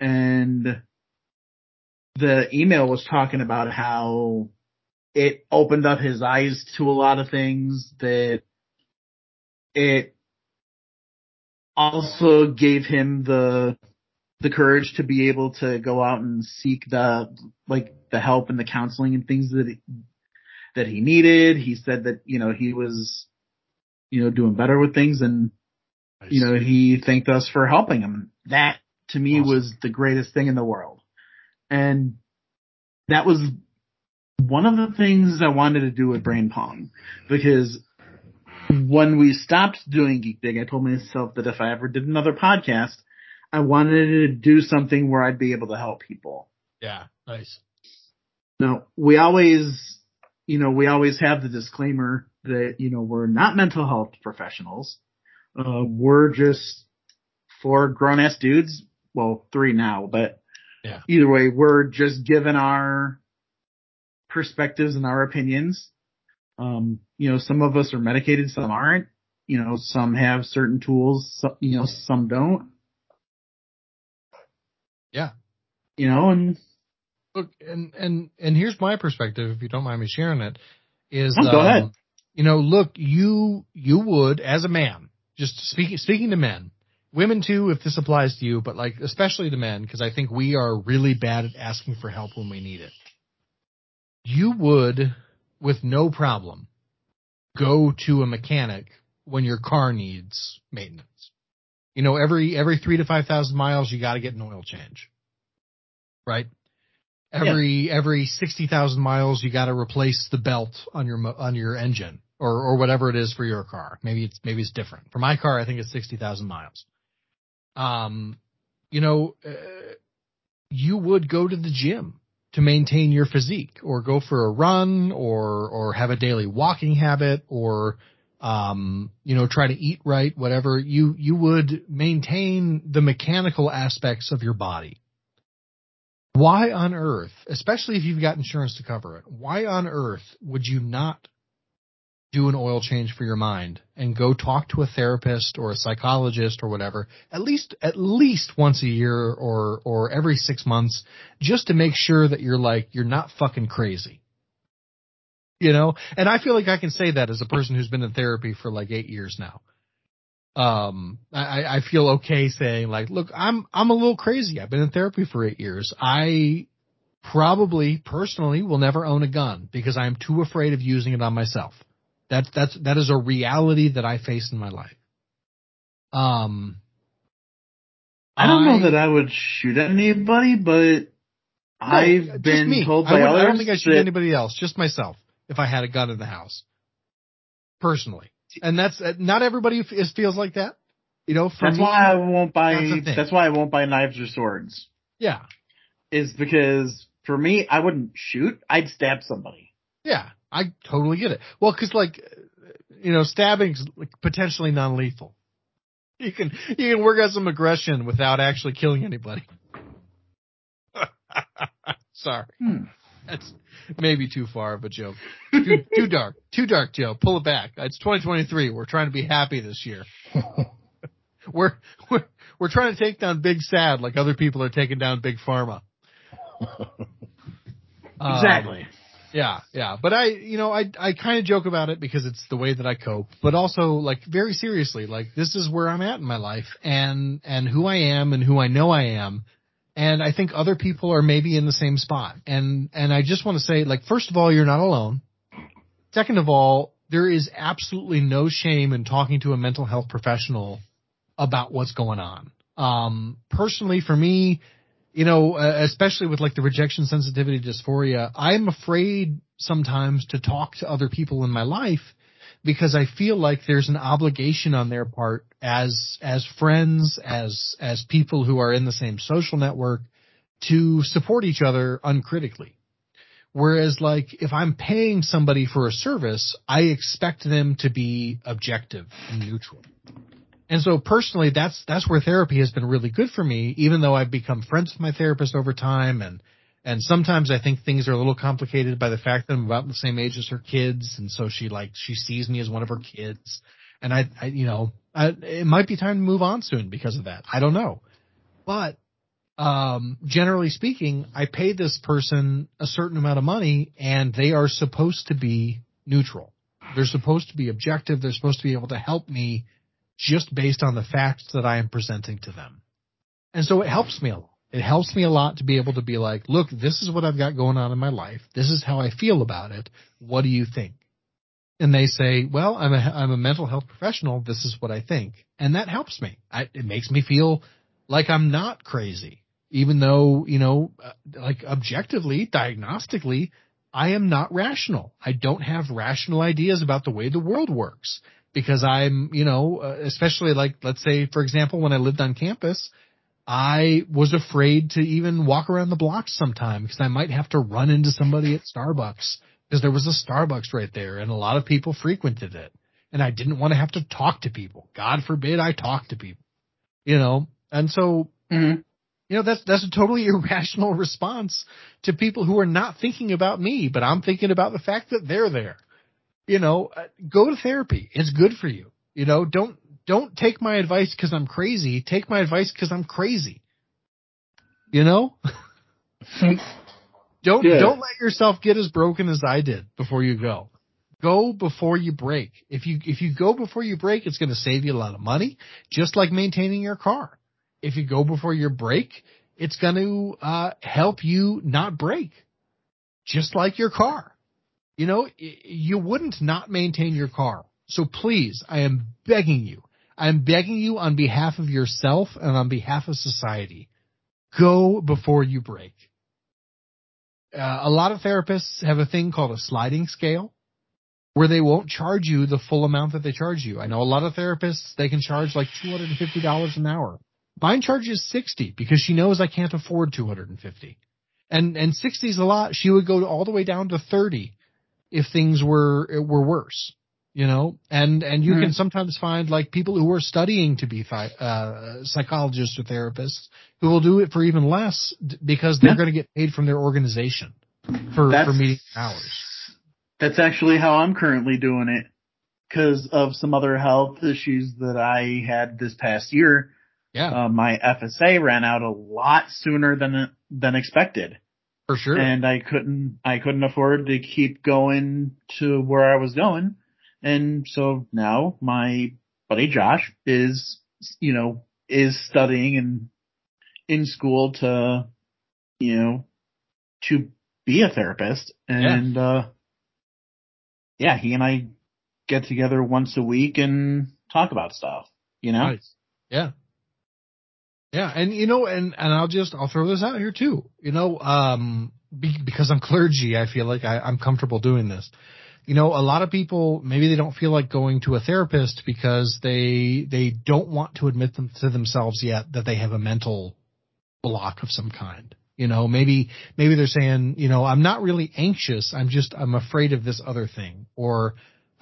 And the email was talking about how it opened up his eyes to a lot of things, that it also gave him the the courage to be able to go out and seek the like the help and the counseling and things that he, that he needed. He said that, you know, he was, you know, doing better with things, and you know, he thanked us for helping him. That to me awesome. was the greatest thing in the world, and that was one of the things I wanted to do with Brain Pong, because when we stopped doing Geek Dig, I told myself that if I ever did another podcast, I wanted to do something where I'd be able to help people. Yeah, nice. Now, we always, you know, we always have the disclaimer that, you know, we're not mental health professionals. Uh, we're just four grown-ass dudes. Well, three now, but yeah. Either way, we're just giving our perspectives and our opinions. Um, you know, some of us are medicated, some aren't, you know, some have certain tools, some, you know, some don't. Yeah. You know, and look, and, and, and here's my perspective, if you don't mind me sharing it, is, oh, go um, ahead. You know, look, you, you would, as a man, just speaking, speaking to men, women too, if this applies to you, but like, especially to men, because I think we are really bad at asking for help when we need it. You would, with no problem, go to a mechanic when your car needs maintenance. You know, every every three to five thousand miles, you got to get an oil change, right? Every yeah. every sixty thousand miles, you got to replace the belt on your on your engine or or whatever it is for your car. Maybe it's maybe it's different. For my car, I think it's sixty thousand miles. Um, you know, uh, you would go to the gym to maintain your physique, or go for a run, or or have a daily walking habit, or um, you know, try to eat right, whatever. You you would maintain the mechanical aspects of your body. Why on earth, especially if you've got insurance to cover it, why on earth would you not do an oil change for your mind and go talk to a therapist or a psychologist or whatever, at least, at least once a year or, or every six months, just to make sure that you're like, you're not fucking crazy, you know? And I feel like I can say that as a person who's been in therapy for like eight years now. Um, I, I feel okay saying like, look, I'm, I'm a little crazy. I've been in therapy for eight years. I probably personally will never own a gun because I'm too afraid of using it on myself. That, that's, that is a reality that I face in my life. Um, I don't I, know that I would shoot anybody, but no, I've been me. told by I others. I don't think I shoot anybody else, just myself, if I had a gun in the house, personally. And that's uh, not everybody f- feels like that, you know. That's me, why I won't buy. That's, that's why I won't buy knives or swords. Yeah, is because for me, I wouldn't shoot. I'd stab somebody. Yeah. I totally get it. Well, because like, you know, stabbing's like potentially non-lethal. You can you can work out some aggression without actually killing anybody. Sorry, hmm. that's maybe too far of a joke. Too, too dark, too dark, Joe. Pull it back. It's twenty twenty-three. We're trying to be happy this year. we're we're we're trying to take down Big Sad like other people are taking down Big Pharma. Exactly. Um, Yeah, yeah. But I, you know, I I kind of joke about it because it's the way that I cope, but also like very seriously, like this is where I'm at in my life and, and who I am and who I know I am. And I think other people are maybe in the same spot. And, and I just want to say, like, first of all, you're not alone. Second of all, there is absolutely no shame in talking to a mental health professional about what's going on. Um, personally for me, you know, especially with like the rejection sensitivity dysphoria, I'm afraid sometimes to talk to other people in my life because I feel like there's an obligation on their part as, as friends, as, as people who are in the same social network to support each other uncritically. Whereas like if I'm paying somebody for a service, I expect them to be objective and neutral. And so personally, that's that's where therapy has been really good for me, even though I've become friends with my therapist over time. And and sometimes I think things are a little complicated by the fact that I'm about the same age as her kids. And so she like she sees me as one of her kids. And, I, I you know, I, it might be time to move on soon because of that. I don't know. But um, generally speaking, I pay this person a certain amount of money and they are supposed to be neutral. They're supposed to be objective. They're supposed to be able to help me just based on the facts that I am presenting to them. And so it helps me a lot. It helps me a lot to be able to be like, look, this is what I've got going on in my life. This is how I feel about it. What do you think? And they say, well, I'm a, I'm a mental health professional. This is what I think. And that helps me. I, it makes me feel like I'm not crazy, even though, you know, like objectively, diagnostically, I am not rational. I don't have rational ideas about the way the world works. Because I'm, you know, especially like, let's say, for example, when I lived on campus, I was afraid to even walk around the block sometime because I might have to run into somebody at Starbucks because there was a Starbucks right there and a lot of people frequented it. And I didn't want to have to talk to people. God forbid I talk to people, you know, and so, mm-hmm. you know, that's, that's a totally irrational response to people who are not thinking about me, but I'm thinking about the fact that they're there. You know, go to therapy. It's good for you. You know, don't don't take my advice because I'm crazy. Take my advice because I'm crazy. You know, don't yeah. don't let yourself get as broken as I did before you go. Go before you break. If you if you go before you break, it's going to save you a lot of money, just like maintaining your car. If you go before your break, it's going to uh, help you not break, just like your car. you know, you wouldn't not maintain your car. So please, I am begging you. I'm begging you on behalf of yourself and on behalf of society. Go before you break. Uh, a lot of therapists have a thing called a sliding scale where they won't charge you the full amount that they charge you. I know a lot of therapists, they can charge like two hundred fifty dollars an hour. Mine charges sixty because she knows I can't afford two hundred fifty. And and sixty is a lot. She would go all the way down to thirty if things were were worse, you know. And and you mm-hmm. can sometimes find like people who are studying to be th- uh, psychologists or therapists who will do it for even less because they're yeah. going to get paid from their organization for that's, for meeting hours. That's actually how I'm currently doing it because of some other health issues that I had this past year. Yeah, uh, my F S A ran out a lot sooner than than expected. For sure. And I couldn't I couldn't afford to keep going to where I was going. And so now my buddy Josh is, you know, is studying and in school to, you know, to be a therapist. And, yeah. uh yeah, he and I get together once a week and talk about stuff, you know? Nice. Yeah. Yeah, and you know, and, and I'll just, I'll throw this out here too. You know, um, be, because I'm clergy, I feel like I, I'm comfortable doing this. You know, a lot of people, maybe they don't feel like going to a therapist because they, they don't want to admit them to themselves yet that they have a mental block of some kind. You know, maybe, maybe they're saying, you know, I'm not really anxious. I'm just, I'm afraid of this other thing, or,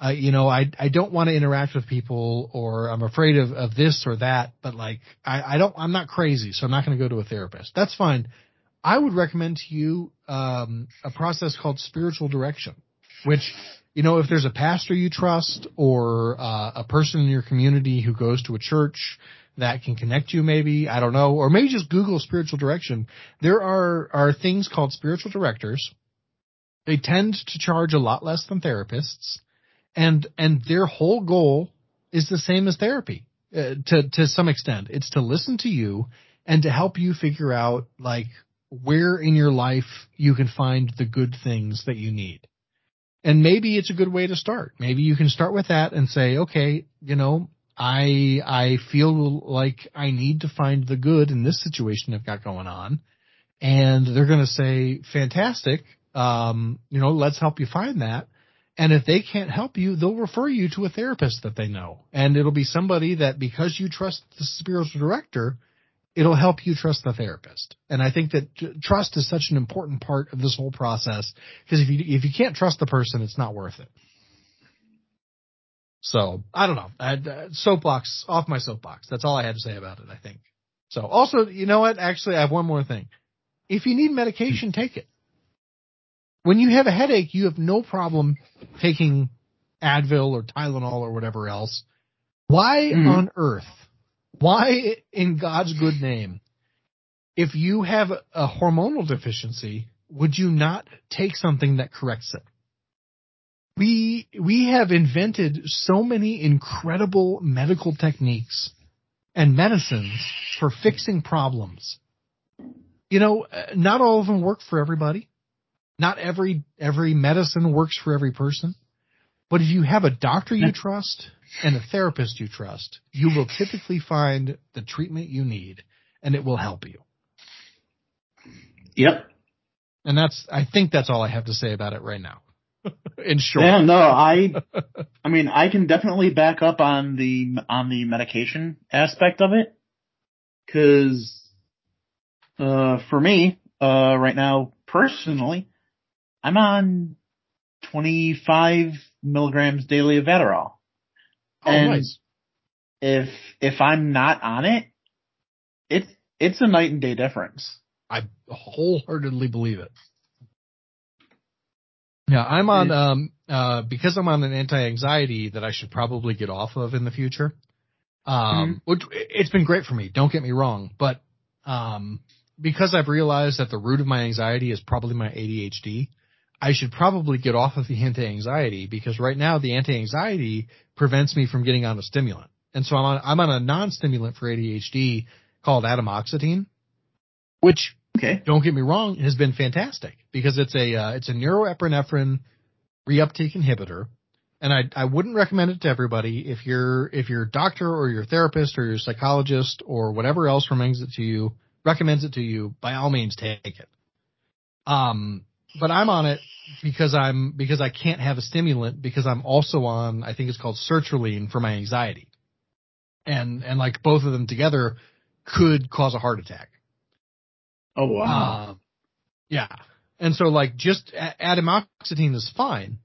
uh, you know, I I don't want to interact with people, or I'm afraid of, of this or that, but like I, I don't I'm not crazy, so I'm not going to go to a therapist. That's fine. I would recommend to you um, a process called spiritual direction, which, you know, if there's a pastor you trust or uh, a person in your community who goes to a church that can connect you, maybe, I don't know, or maybe just Google spiritual direction. There are are things called spiritual directors. They tend to charge a lot less than therapists. And and their whole goal is the same as therapy, uh, to to some extent. It's to listen to you and to help you figure out, like, where in your life you can find the good things that you need. And maybe it's a good way to start. Maybe you can start with that and say, okay, you know, I I feel like I need to find the good in this situation I've got going on. And they're going to say, fantastic, um, you know, let's help you find that. And if they can't help you, they'll refer you to a therapist that they know. And it'll be somebody that, because you trust the spiritual director, it'll help you trust the therapist. And I think that trust is such an important part of this whole process, because if you if you can't trust the person, it's not worth it. So I don't know. I, uh, soapbox, off my soapbox. That's all I had to say about it, I think. So also, you know what? Actually, I have one more thing. If you need medication, take it. When you have a headache, you have no problem taking Advil or Tylenol or whatever else. Why mm. on earth, why in God's good name, if you have a hormonal deficiency, would you not take something that corrects it? We we have invented so many incredible medical techniques and medicines for fixing problems. You know, not all of them work for everybody. Not every every medicine works for every person, but if you have a doctor you trust and a therapist you trust, you will typically find the treatment you need, and it will help you. Yep. And that's I think that's all I have to say about it right now. In short. Yeah, no, I I mean, I can definitely back up on the on the medication aspect of it, because uh, for me uh, right now personally, I'm on twenty-five milligrams daily of Adderall. Oh, and nice. if, if I'm not on it, it's, it's a night and day difference. I wholeheartedly believe it. Yeah. I'm on, um, uh, because I'm on an anti-anxiety that I should probably get off of in the future. Um, mm-hmm. which, it's been great for me. Don't get me wrong, but, um, because I've realized that the root of my anxiety is probably my A D H D. I should probably get off of the anti-anxiety, because right now the anti-anxiety prevents me from getting on a stimulant. And so I'm on, I'm on a non-stimulant for A D H D called atomoxetine, which, okay, don't get me wrong, has been fantastic, because it's a, uh, it's a neuroepinephrine reuptake inhibitor. And I, I wouldn't recommend it to everybody. If you're, if your doctor or your therapist or your psychologist or whatever else recommends it to you, recommends it to you, by all means, take it. Um, but I'm on it because I'm, because I can't have a stimulant, because I'm also on, I think it's called sertraline for my anxiety. And, and like both of them together could cause a heart attack. Oh, wow. Uh, yeah. And so like just adamoxetine is fine,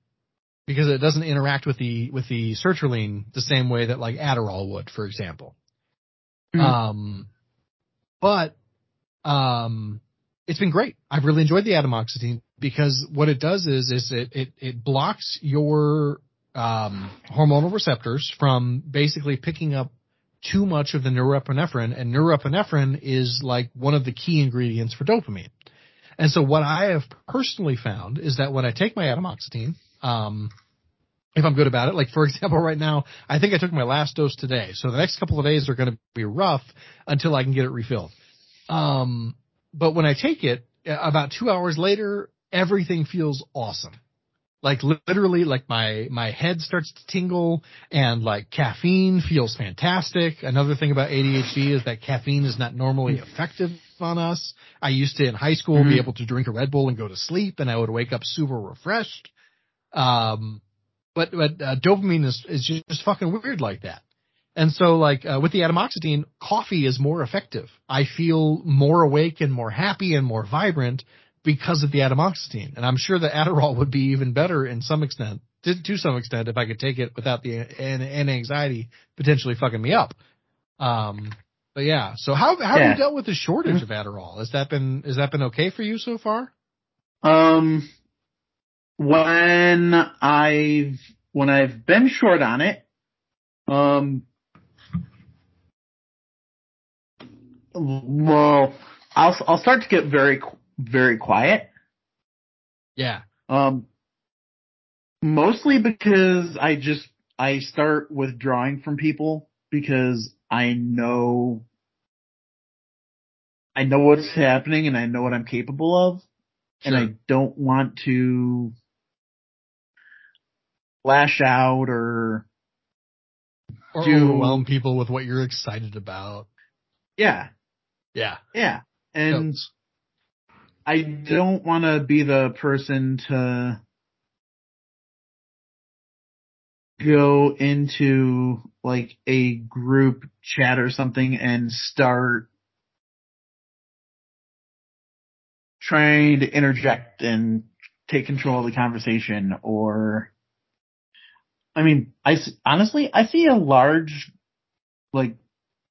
because it doesn't interact with the with the sertraline the same way that like Adderall would, for example. Mm. Um, but um, it's been great. I've really enjoyed the adamoxetine, because what it does is is it it, it blocks your um, hormonal receptors from basically picking up too much of the norepinephrine, and norepinephrine is like one of the key ingredients for dopamine. And so what I have personally found is that when I take my adamoxetine, Um, if I'm good about it, like for example, right now, I think I took my last dose today. So the next couple of days are going to be rough until I can get it refilled. Um, but when I take it, about two hours later, everything feels awesome. Like literally, like my, my head starts to tingle, and like caffeine feels fantastic. Another thing about A D H D is that caffeine is not normally effective on us. I used to in high school mm-hmm. be able to drink a Red Bull and go to sleep, and I would wake up super refreshed. Um, but, but, uh, dopamine is, is just, just fucking weird like that. And so like, uh, with the adamoxetine, coffee is more effective. I feel more awake and more happy and more vibrant because of the adamoxetine. And I'm sure the Adderall would be even better in some extent, to, to some extent, if I could take it without the, and, and anxiety potentially fucking me up. Um, but yeah. So how, how yeah. have you dealt with the shortage of Adderall? Has that been, has that been okay for you so far? Um, When I've, when I've been short on it, um, well, I'll, I'll start to get very, very quiet. Yeah. Um, mostly because I just, I start withdrawing from people, because I know, I know what's happening and I know what I'm capable of, sure. and I don't want to lash out or, or do, overwhelm people with what you're excited about. Yeah. Yeah. Yeah. And Oops. I don't want to be the person to go into like a group chat or something and start trying to interject and take control of the conversation, or I mean, I, honestly, I see a large, like,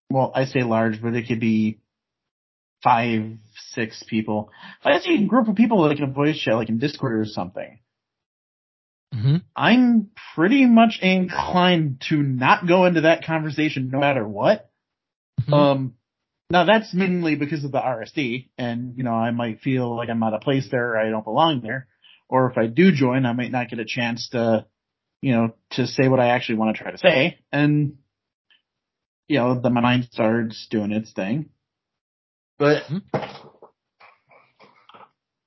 well, I say large, but it could be five, six people. But I see a group of people like in a voice chat, like in Discord or something. Mm-hmm. I'm pretty much inclined to not go into that conversation no matter what. Mm-hmm. Um, now that's mainly because of the R S D, and, you know, I might feel like I'm out of place there, or I don't belong there. Or if I do join, I might not get a chance to, you know, to say what I actually want to try to say. And, you know, then my mind starts doing its thing. But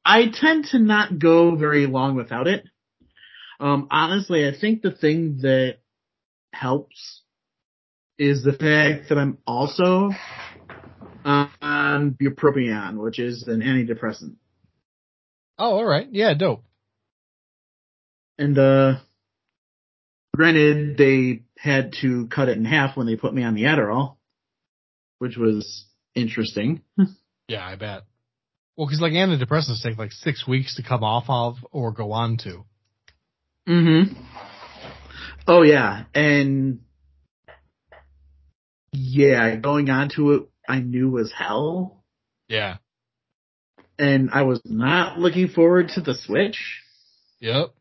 I tend to not go very long without it. Um, honestly, I think the thing that helps is the fact that I'm also on bupropion, which is an antidepressant. Oh, all right. Yeah, dope. And, uh... granted, they had to cut it in half when they put me on the Adderall, which was interesting. Yeah, I bet. Well, because like antidepressants take like six weeks to come off of or go on to. Mm-hmm. Oh, yeah. And, yeah, going on to it, I knew was hell. Yeah. And I was not looking forward to the switch. Yep.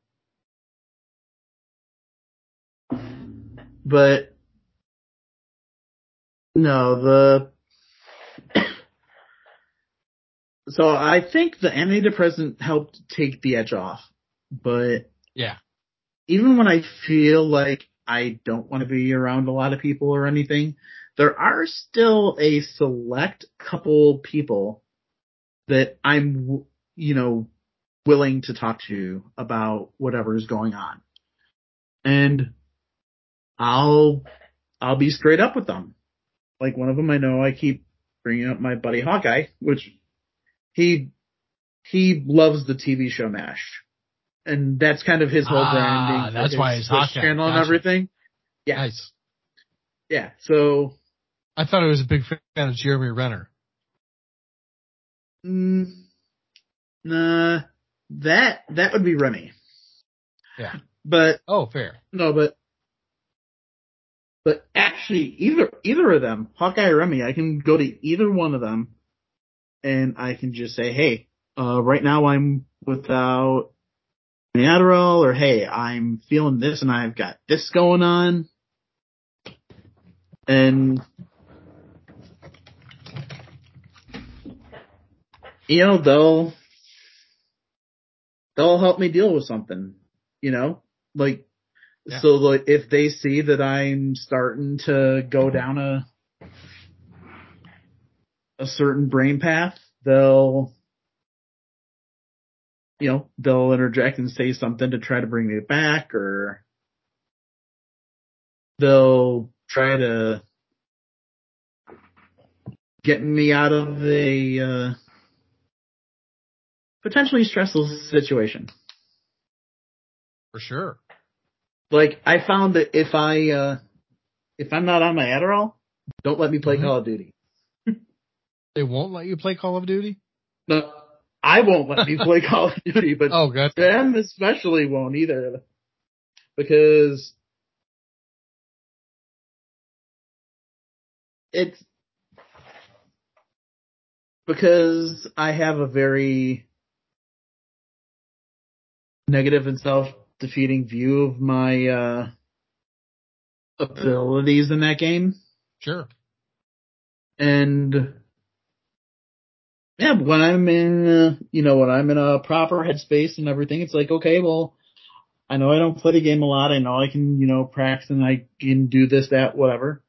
But no, the so I think the antidepressant helped take the edge off. But yeah, even when I feel like I don't want to be around a lot of people or anything, there are still a select couple people that I'm, you know, willing to talk to you about whatever is going on. And I'll, I'll be straight up with them. Like one of them, I know I keep bringing up my buddy Hawkeye, which he, he loves the T V show MASH. And that's kind of his whole branding. Ah, that's his, why he's Hawkeye. Channel gotcha. And everything. Yeah. Nice. Yeah. So. I thought I was a big fan of Jeremy Renner. Mm, nah, that, that would be Remy. Yeah. But. Oh, fair. No, but. But actually, either, either of them, Hawkeye or Remy, I can go to either one of them and I can just say, hey, uh, right now I'm without an Adderall, or hey, I'm feeling this and I've got this going on. And, you know, they'll, they'll help me deal with something, you know, like, yeah. So like if they see that I'm starting to go down a, a certain brain path, they'll, you know, they'll interject and say something to try to bring me back, or they'll try to get me out of a uh, potentially stressful situation. For sure. Like, I found that if I, uh, if I'm not on my Adderall, don't let me play mm-hmm. Call of Duty. They won't let you play Call of Duty? No, I won't let me play Call of Duty, but oh, gotcha. Them especially won't either. Because it's, because I have a very negative and self defeating view of my uh, abilities in that game. Sure. And yeah, when I'm in, uh, you know, when I'm in a proper headspace and everything, it's like, okay, well, I know I don't play the game a lot. I know I can, you know, practice and I can do this, that, whatever.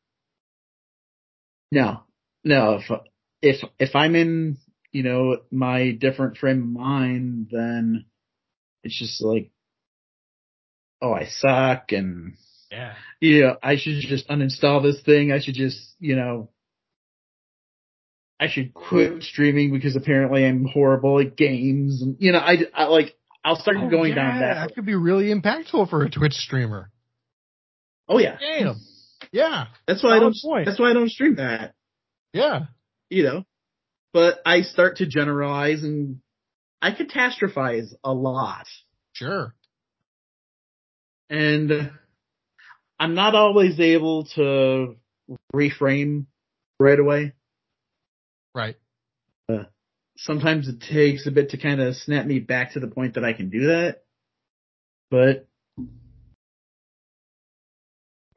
No, no. If if if I'm in, you know, my different frame of mind, then it's just like, oh, I suck, and yeah, you know, I should just uninstall this thing. I should just, you know, I should quit streaming because apparently I'm horrible at games. And, you know, I, I like I'll start oh, going yeah, down that. That could be really impactful for a Twitch streamer. Oh yeah, damn, yeah. That's why I don't. Point. That's why I don't stream that. Yeah, you know, but I start to generalize and I catastrophize a lot. Sure. And I'm not always able to reframe right away. Right. Uh, sometimes it takes a bit to kind of snap me back to the point that I can do that. But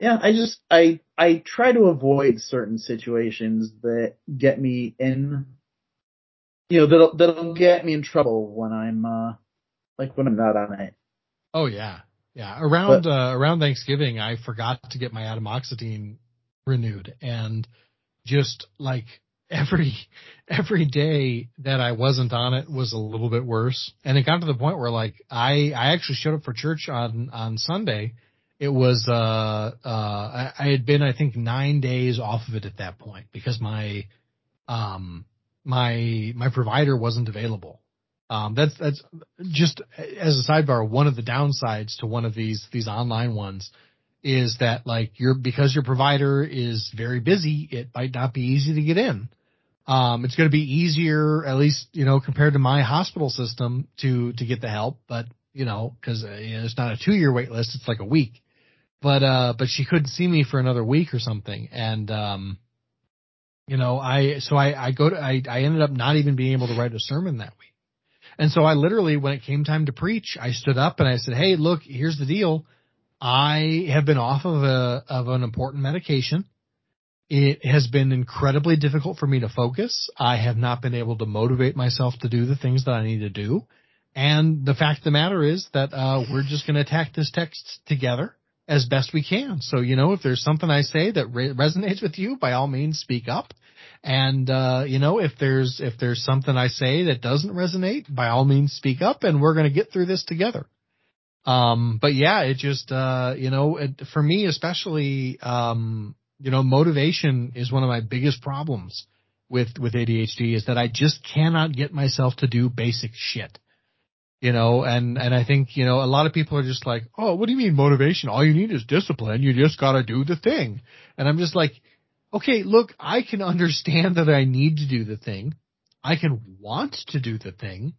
yeah, I just, I, I try to avoid certain situations that get me in, you know, that'll, that'll get me in trouble when I'm, uh, like when I'm not on it. Oh yeah. Yeah, around but, uh, around Thanksgiving, I forgot to get my atomoxetine renewed, and just like every every day that I wasn't on it was a little bit worse, and it got to the point where like I, I actually showed up for church on, on Sunday. It was uh uh I, I had been I think nine days off of it at that point because my um my my provider wasn't available. Um, that's, that's just as a sidebar. One of the downsides to one of these, these online ones is that like you're, because your provider is very busy, it might not be easy to get in. Um, it's going to be easier, at least, you know, compared to my hospital system to, to get the help. But, you know, cause you know, it's not a two year wait list. It's like a week, but, uh, but she couldn't see me for another week or something. And, um, you know, I, so I, I go to, I, I ended up not even being able to write a sermon that week. And so I literally, when it came time to preach, I stood up and I said, hey, look, here's the deal. I have been off of a, of an important medication. It has been incredibly difficult for me to focus. I have not been able to motivate myself to do the things that I need to do. And the fact of the matter is that, uh, we're just going to attack this text together as best we can. So, you know, if there's something I say that re- resonates with you, by all means, speak up. And, uh, you know, if there's, if there's something I say that doesn't resonate, by all means, speak up and we're going to get through this together. Um, but yeah, it just, uh, you know, it, for me, especially, um, you know, motivation is one of my biggest problems with, with A D H D is that I just cannot get myself to do basic shit. You know, and, and I think, you know, a lot of people are just like, oh, what do you mean motivation? All you need is discipline. You just got to do the thing. And I'm just like, okay, look, I can understand that I need to do the thing. I can want to do the thing.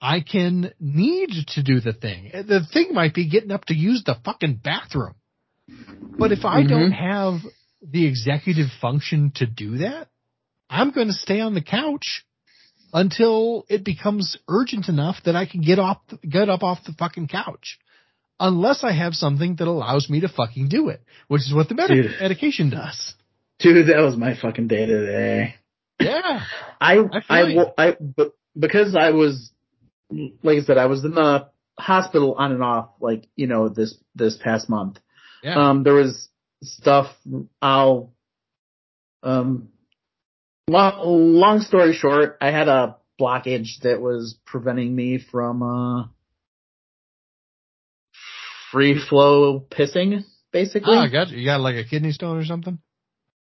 I can need to do the thing. The thing might be getting up to use the fucking bathroom. But if I mm-hmm. don't have the executive function to do that, I'm going to stay on the couch until it becomes urgent enough that I can get off, get up off the fucking couch. Unless I have something that allows me to fucking do it, which is what the med- medication does. Dude, that was my fucking day today. Yeah. I, I, I, I, but because I was, like I said, I was in the hospital on and off, like, you know, this, this past month. Yeah. Um, there was stuff I'll, um, Long, long story short, I had a blockage that was preventing me from uh, free flow pissing, basically. Oh, I got you. You got like a kidney stone or something?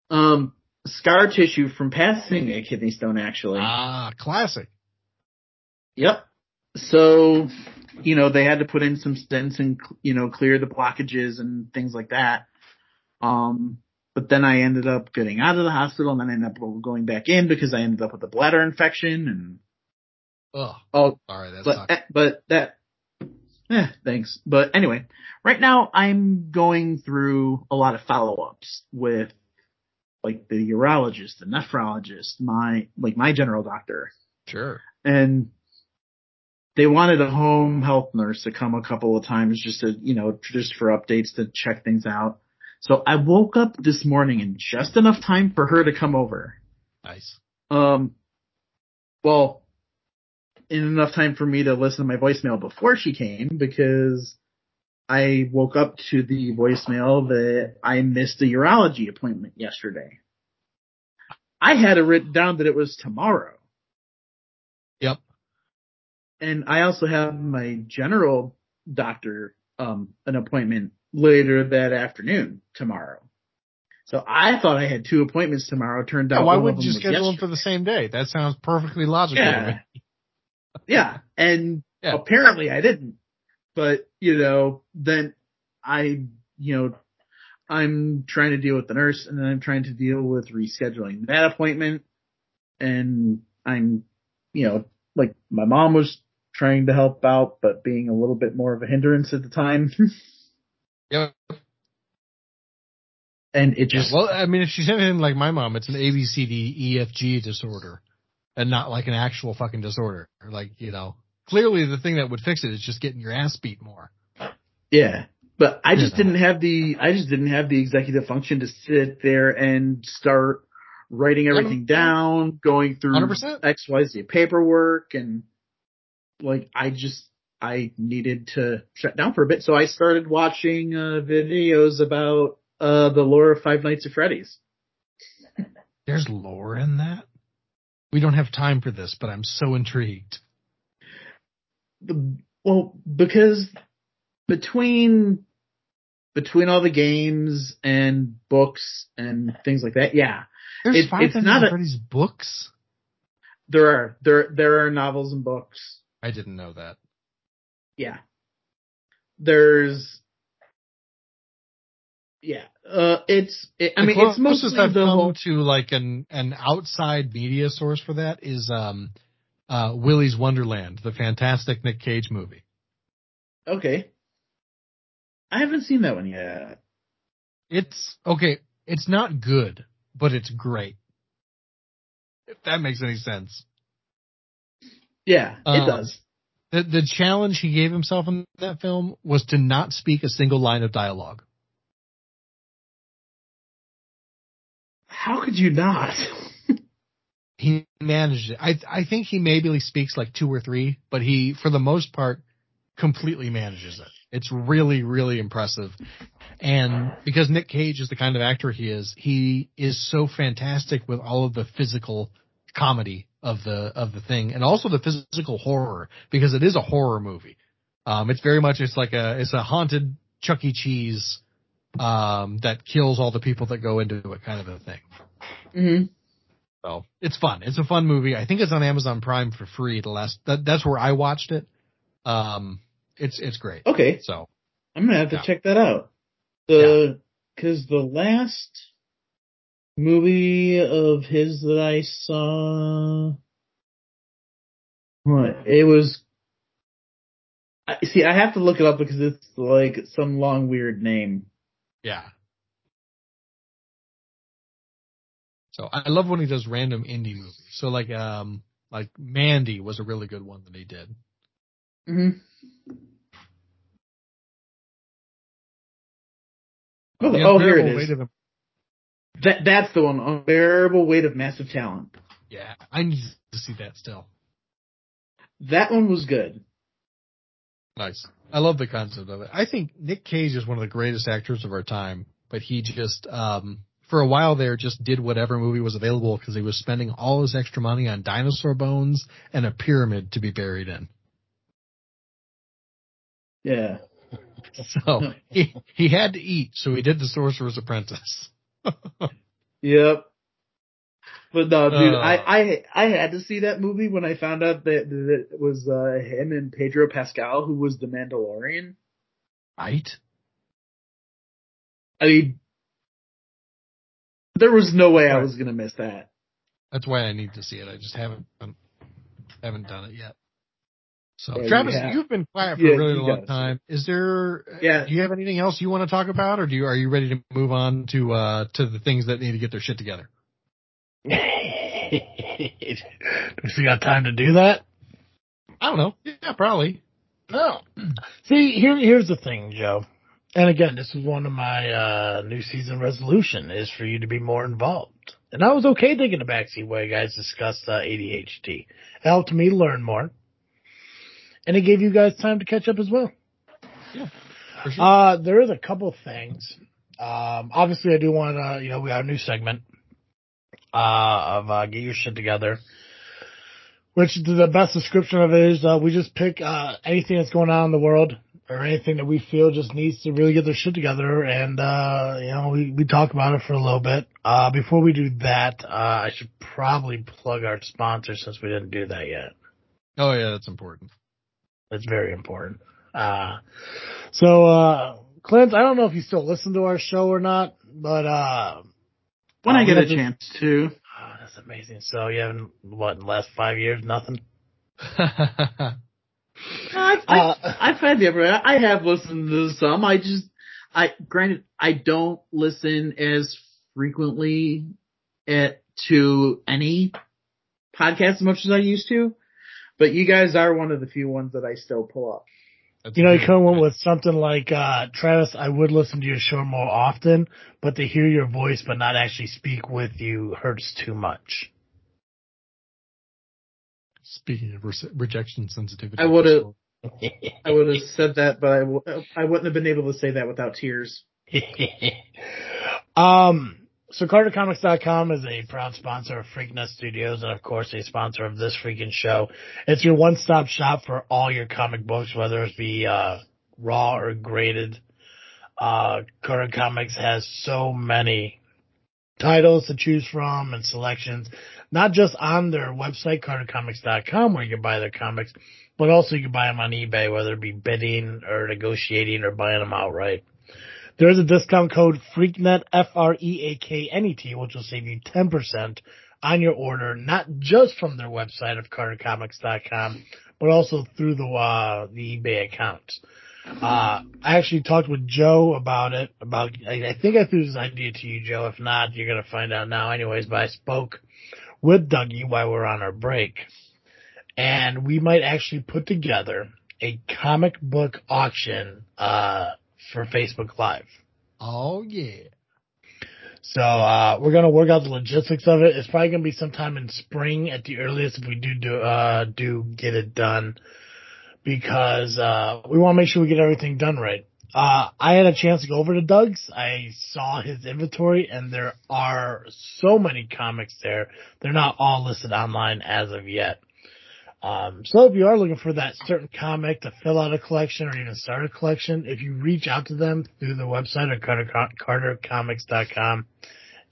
Um, scar tissue from passing a kidney stone, actually. Ah, classic. Yep. So, you know, they had to put in some stents and, you know, clear the blockages and things like that. Um. But then I ended up getting out of the hospital, and then I ended up going back in because I ended up with a bladder infection. And oh, all right, that but, sucks. But that, eh, thanks. But anyway, right now I'm going through a lot of follow-ups with like the urologist, the nephrologist, my like my general doctor. Sure. And they wanted a home health nurse to come a couple of times just to, you know, just for updates to check things out. So I woke up this morning in just enough time for her to come over. Nice. Um, well, in enough time for me to listen to my voicemail before she came because I woke up to the voicemail that I missed a urology appointment yesterday. I had it written down that it was tomorrow. Yep. And I also have my general doctor, um, an appointment later that afternoon, tomorrow. So I thought I had two appointments tomorrow, turned out. Yeah, why wouldn't you schedule them for the same day? That sounds perfectly logical yeah. to me. yeah, and yeah. apparently I didn't. But, you know, then I, you know, I'm trying to deal with the nurse, and then I'm trying to deal with rescheduling that appointment. And I'm, you know, like my mom was trying to help out, but being a little bit more of a hindrance at the time. Yep. And it just... Yeah, well, I mean, if she's anything like my mom, it's an A B C D E F G disorder and not like an actual fucking disorder. Like, you know, clearly the thing that would fix it is just getting your ass beat more. Yeah. But I just you know. didn't have the... I just didn't have the executive function to sit there and start writing everything down, going through one hundred percent X Y Z paperwork, and, like, I just... I needed to shut down for a bit, so I started watching uh, videos about uh, the lore of Five Nights at Freddy's. There's lore in that? We don't have time for this, but I'm so intrigued. The, well, because between between all the games and books and things like that, yeah. There's it, Five Nights at Freddy's books? There are. There, there are novels and books. I didn't know that. Yeah. There's, yeah, uh, it's, it, I mean, it's mostly the I've whole... to like an, an outside media source for that is, um, uh, Willy's Wonderland, the fantastic Nick Cage movie. Okay. I haven't seen that one yet. It's, okay, it's not good, but it's great. If that makes any sense. Yeah, it um, does. The, the challenge he gave himself in that film was to not speak a single line of dialogue. How could you not? He managed it. I I think he maybe speaks like two or three, but he, for the most part, completely manages it. It's really, really impressive. And because Nick Cage is the kind of actor he is, he is so fantastic with all of the physical comedy of the of the thing, and also the physical horror, because it is a horror movie. Um, it's very much it's like a it's a haunted Chuck E. Cheese um, that kills all the people that go into it, kind of a thing. Mm-hmm. So it's fun. It's a fun movie. I think it's on Amazon Prime for free. The last that, that's where I watched it. Um, it's it's great. Okay, so I'm gonna have to yeah. check that out. The because yeah. the last movie of his that I saw, what it was. I, see, I have to look it up because it's like some long weird name. Yeah. So I love when he does random indie movies. So like, um, like Mandy was a really good one that he did. Mm-hmm. Oh, the oh here it is. Of... That that's the one. Unbearable Weight of Massive Talent. Yeah, I need to see that still. That one was good. Nice. I love the concept of it. I think Nick Cage is one of the greatest actors of our time, but he just, um, for a while there, just did whatever movie was available because he was spending all his extra money on dinosaur bones and a pyramid to be buried in. Yeah. So he, he had to eat, so he did The Sorcerer's Apprentice. Yep. But no, dude, uh, I, I I had to see that movie when I found out that, that it was uh, him and Pedro Pascal, who was the Mandalorian. Right? I mean, there was no way I was going to miss that. That's why I need to see it. I just haven't haven't done it yet. So, yeah, Travis, yeah. you've been quiet for yeah, a really long does. time. Is there? Yeah. Do you have anything else you want to talk about, or do you are you ready to move on to uh, to the things that need to get their shit together? Do we got time to do that? I don't know. Yeah, probably. No. See, here, here's the thing, Joe. And again, this is one of my uh, new season resolution is for you to be more involved. And I was okay taking a backseat while you guys discussed uh, A D H D. It helped me learn more. And it gave you guys time to catch up as well. Yeah, for sure. Uh, there is a couple things. Um, obviously, I do want to, you know, we have a new segment. Uh, of uh, Get Your Shit Together, which the best description of it is uh, we just pick uh, anything that's going on in the world or anything that we feel just needs to really get their shit together, and, uh, you know, we, we talk about it for a little bit. Uh, before we do that, uh, I should probably plug our sponsor since we didn't do that yet. Oh, yeah, that's important. That's very important. Uh, so, uh, Clint, I don't know if you still listen to our show or not, but... Uh, When I get a chance to. Oh, that's amazing. So you haven't, what, in the last five years, nothing? I've, uh, I've had the upper, I have listened to some. I just, I granted, I don't listen as frequently at, to any podcast as much as I used to. But you guys are one of the few ones that I still pull up. That's you know, you come up with something like, uh, Travis, I would listen to your show more often, but to hear your voice but not actually speak with you hurts too much. Speaking of re- rejection sensitivity. I would have I would have said that, but I, w- I wouldn't have been able to say that without tears. um. So Carter Comics dot com is a proud sponsor of Freakness Studios and, of course, a sponsor of this freaking show. It's your one-stop shop for all your comic books, whether it be uh, raw or graded. Uh, Carter Comics has so many titles to choose from and selections, not just on their website, Carter Comics dot com, where you can buy their comics, but also you can buy them on eBay, whether it be bidding or negotiating or buying them outright. There is a discount code FREAKNET, F R E A K N E T, which will save you ten percent on your order, not just from their website of Carter Comics dot com, but also through the uh, the eBay account. Uh, I actually talked with Joe about it. About I, I think I threw this idea to you, Joe. If not, you're going to find out now anyways. But I spoke with Dougie while we were on our break, and we might actually put together a comic book auction uh for Facebook Live. Oh, yeah. So uh, we're going to work out the logistics of it. It's probably going to be sometime in spring at the earliest if we do do, uh, do get it done because uh, we want to make sure we get everything done right. Uh, I had a chance to go over to Doug's. I saw his inventory, and there are so many comics there. They're not all listed online as of yet. Um, so if you are looking for that certain comic to fill out a collection or even start a collection, if you reach out to them through the website at Carter Comics dot com,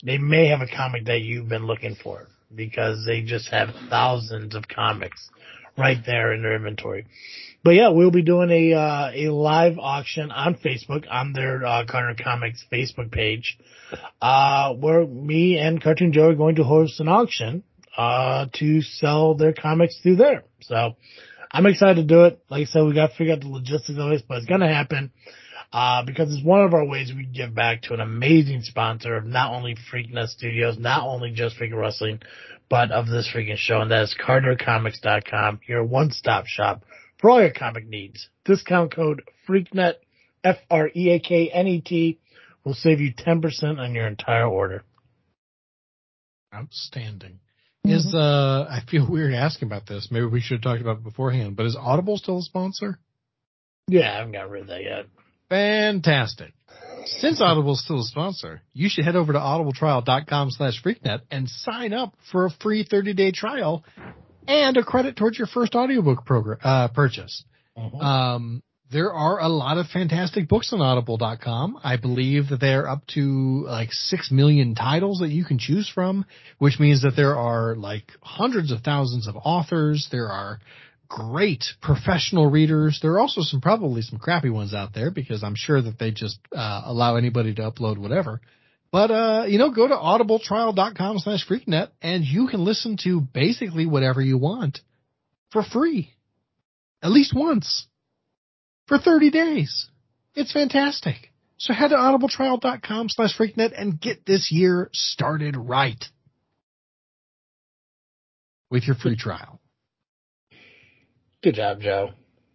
they may have a comic that you've been looking for because they just have thousands of comics right there in their inventory. But yeah, we'll be doing a uh, a live auction on Facebook on their uh, Carter Comics Facebook page, uh, where me and Cartoon Joe are going to host an auction uh, to sell their comics through there. So I'm excited to do it. Like I said, we got to figure out the logistics of this, but it's going to happen uh, because it's one of our ways we give back to an amazing sponsor of not only Freakness Studios, not only just Freaking Wrestling, but of this freaking show, and that is Carter Comics dot com, your one-stop shop for all your comic needs. Discount code FREAKNET, F R E A K N E T, will save you ten percent on your entire order. Outstanding. Mm-hmm. Is uh, I feel weird asking about this. Maybe we should have talked about it beforehand, but is Audible still a sponsor? Yeah, I haven't got rid of that yet. Fantastic. Since Audible's still a sponsor, you should head over to audible trial dot com slash freaknet and sign up for a free thirty-day trial and a credit towards your first audiobook program, uh, purchase. Mm-hmm. Um, there are a lot of fantastic books on audible dot com. I believe that they're up to like six million titles that you can choose from, which means that there are like hundreds of thousands of authors. There are great professional readers. There are also some, probably some crappy ones out there because I'm sure that they just, uh, allow anybody to upload whatever. But, uh, you know, go to audibletrial.com slash freaknet and you can listen to basically whatever you want for free, at least once, for thirty days. It's fantastic. So head to audibletrial.com slash freaknet and get this year started right with your free trial. Good job, Joe.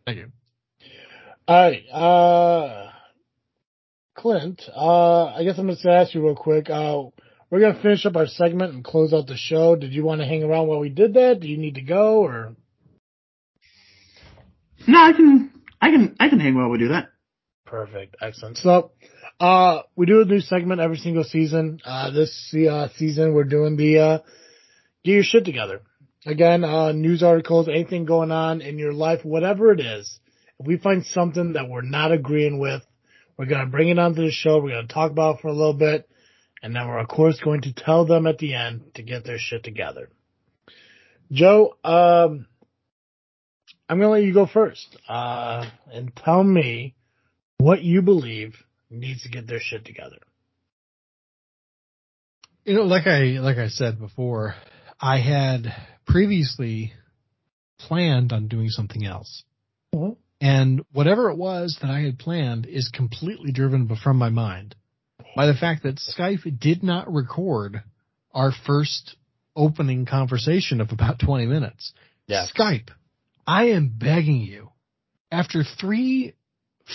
Thank you. All right. Uh... Clint, uh, I guess I'm just going to ask you real quick. Uh, we're going to finish up our segment and close out the show. Did you want to hang around while we did that? Do you need to go or? No, I can, I can, I can hang while we do that. Perfect. Excellent. So, uh, we do a new segment every single season. Uh, this uh, season we're doing the, uh, get your shit together. Again, uh, news articles, anything going on in your life, whatever it is. If we find something that we're not agreeing with, we're going to bring it onto the show. We're going to talk about it for a little bit. And then we're, of course, going to tell them at the end to get their shit together. Joe, um, I'm going to let you go first. Uh, and tell me what you believe needs to get their shit together. You know, like I, like I said before, I had previously planned on doing something else. Mm-hmm. And whatever it was that I had planned is completely driven from my mind by the fact that Skype did not record our first opening conversation of about twenty minutes. Yeah. Skype, I am begging you, after three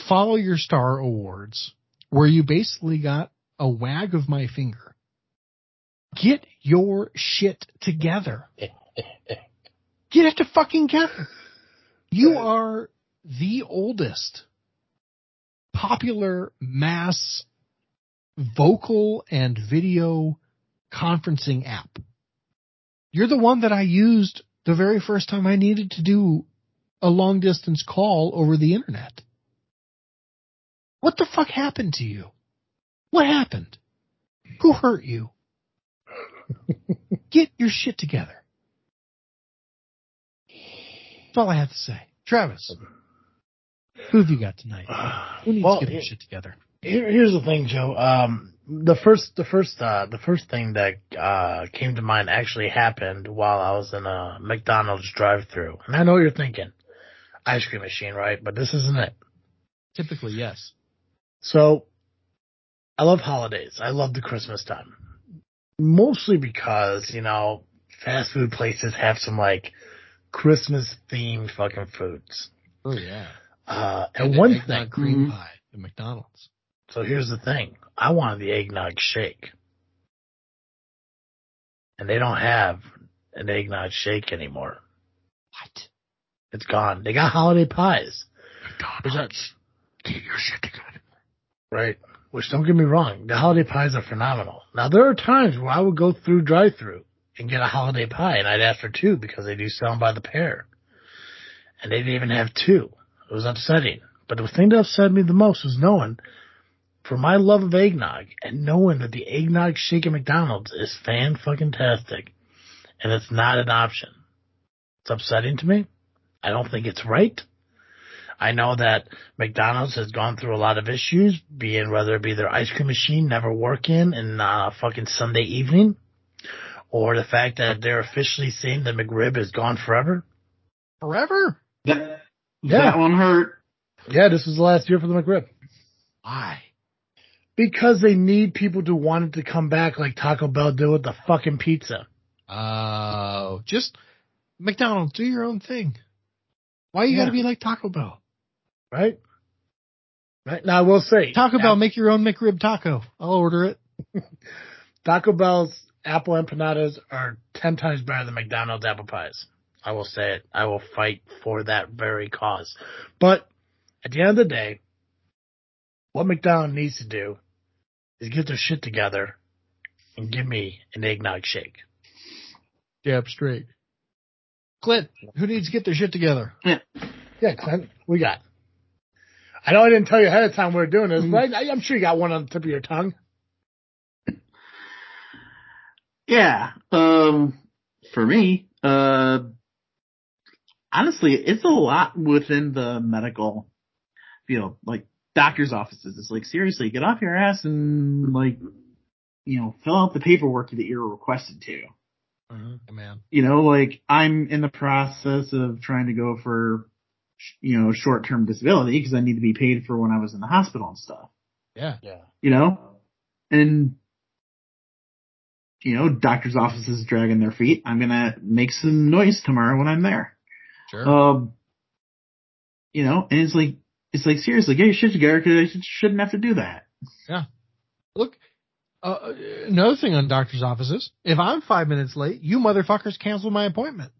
Follow Your Star awards where you basically got a wag of my finger, get your shit together. Get it to fucking together. You are the oldest popular mass vocal and video conferencing app. You're the one that I used the very first time I needed to do a long distance call over the internet. What the fuck happened to you? What happened? Who hurt you? Get your shit together. That's all I have to say. Travis, who have you got tonight? Who needs well, to get this shit together? Here, here's the thing, Joe. Um, the first, the first, uh, the first thing that uh, came to mind actually happened while I was in a McDonald's drive-thru. And I know what you're thinking, ice cream machine, right? But this isn't it. Typically, yes. So, I love holidays. I love the Christmas time, mostly because you know fast food places have some like Christmas-themed fucking foods. Oh, yeah. Uh, and, and one thing. Cream pie at McDonald's. So here's the thing. I wanted the eggnog shake. And they don't have an eggnog shake anymore. What? It's gone. They got holiday pies. McDonald's. get your shit together. Right. Which, don't get me wrong, the holiday pies are phenomenal. Now, there are times where I would go through drive-thru and get a holiday pie, and I'd ask for two because they do sell them by the pair. And they didn't even have two. It was upsetting. But the thing that upset me the most was knowing, for my love of eggnog, and knowing that the eggnog shake at McDonald's is fan-fucking-tastic, and it's not an option. It's upsetting to me. I don't think it's right. I know that McDonald's has gone through a lot of issues, being whether it be their ice cream machine never working in uh, fucking Sunday evening, or the fact that they're officially saying that McRib is gone forever. Forever? That, yeah. That one hurt. Yeah, this was the last year for the McRib. Why? Because they need people to want it to come back like Taco Bell did with the fucking pizza. Oh, uh, just McDonald's, do your own thing. Why you yeah. gotta be like Taco Bell? Right? Right. Now, I will say, Taco Bell, make your own McRib taco. I'll order it. Taco Bell's apple empanadas are ten times better than McDonald's apple pies. I will say it. I will fight for that very cause. But at the end of the day, what McDonald's needs to do is get their shit together and give me an eggnog shake. Yep, straight. Clint, who needs to get their shit together? Yeah, yeah, Clint, we got. I know I didn't tell you ahead of time we were doing this, but I, I'm sure you got one on the tip of your tongue. Yeah, um, for me, uh, honestly, it's a lot within the medical field, like doctor's offices. It's like, seriously, get off your ass and, like, you know, fill out the paperwork that you're requested to. Mm-hmm. Man. You know, like, I'm in the process of trying to go for, you know, short-term disability because I need to be paid for when I was in the hospital and stuff. Yeah. Yeah. You know? And, you know, doctor's offices dragging their feet. I'm going to make some noise tomorrow when I'm there. Sure. Um, you know, and it's like, it's like, seriously, get your shit together because I shouldn't have to do that. Yeah. Look. Uh, another thing on doctor's offices, if I'm five minutes late, you motherfuckers cancel my appointment.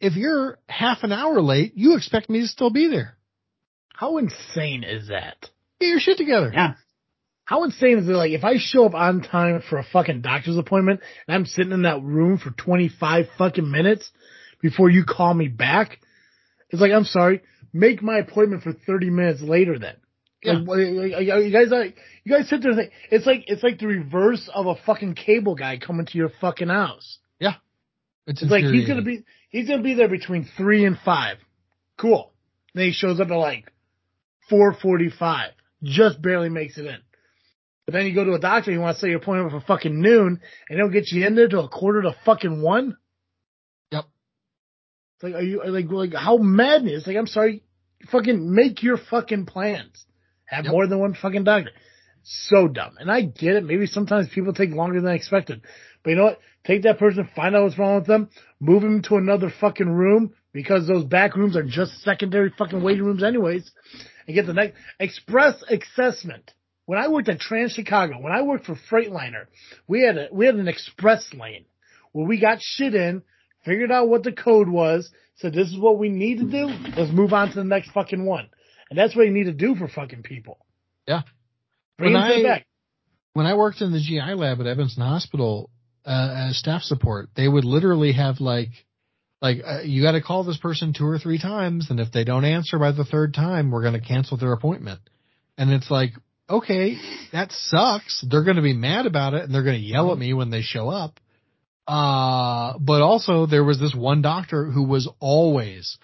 If you're half an hour late, you expect me to still be there. How insane is that? Get your shit together. Yeah. How insane is it? Like, if I show up on time for a fucking doctor's appointment and I'm sitting in that room for twenty-five fucking minutes before you call me back, it's like, I'm sorry, make my appointment for thirty minutes later then. Yeah. Like, you guys, you guys sit there and think, it's like, it's like the reverse of a fucking cable guy coming to your fucking house. Yeah. It's, it's like, he's going to be, he's going to be there between three and five. Cool. Then he shows up at like four forty-five, just barely makes it in. But then you go to a doctor, you want to set your appointment for fucking noon and they'll get you in there till a quarter to fucking one. Yep. It's like, are you like, like how madness? Like, I'm sorry, fucking make your fucking plans. Have yep. more than one fucking doctor. So dumb. And I get it. Maybe sometimes people take longer than expected. But you know what? Take that person, find out what's wrong with them, move them to another fucking room because those back rooms are just secondary fucking waiting rooms anyways. And get the next express assessment. When I worked at Trans Chicago, when I worked for Freightliner, we had a, we had an express lane where we got shit in, figured out what the code was, said this is what we need to do. Let's move on to the next fucking one. And that's what you need to do for fucking people. Yeah. Bring when, I, back. when I worked in the G I lab at Evanston Hospital uh, as staff support, they would literally have like, like uh, you got to call this person two or three times. And if they don't answer by the third time, we're going to cancel their appointment. And it's like, okay, that sucks. They're going to be mad about it. And they're going to yell at me when they show up. Uh, but also there was this one doctor who was always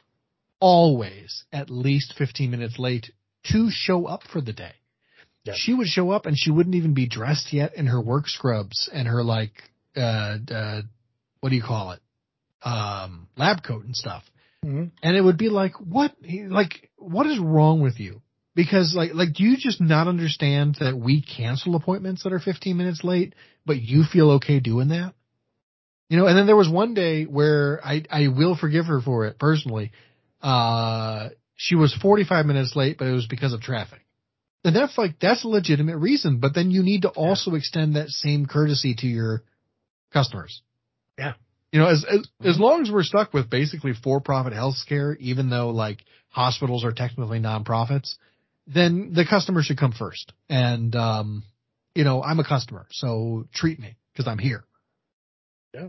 always at least fifteen minutes late to show up for the day. Yep. She would show up and she wouldn't even be dressed yet in her work scrubs and her like, uh, uh, what do you call it? Um, lab coat and stuff. Mm-hmm. And it would be like, what, like, what is wrong with you? Because like, like, do you just not understand that we cancel appointments that are fifteen minutes late, but you feel okay doing that? You know, and then there was one day where I, I will forgive her for it personally. Uh, she was forty-five minutes late, but it was because of traffic. And that's like, that's a legitimate reason, but then you need to also yeah. extend that same courtesy to your customers. Yeah. You know, as, as, as long as we're stuck with basically for-profit healthcare, even though like hospitals are technically nonprofits, then the customer should come first. And, um, you know, I'm a customer, so treat me because I'm here. Yeah.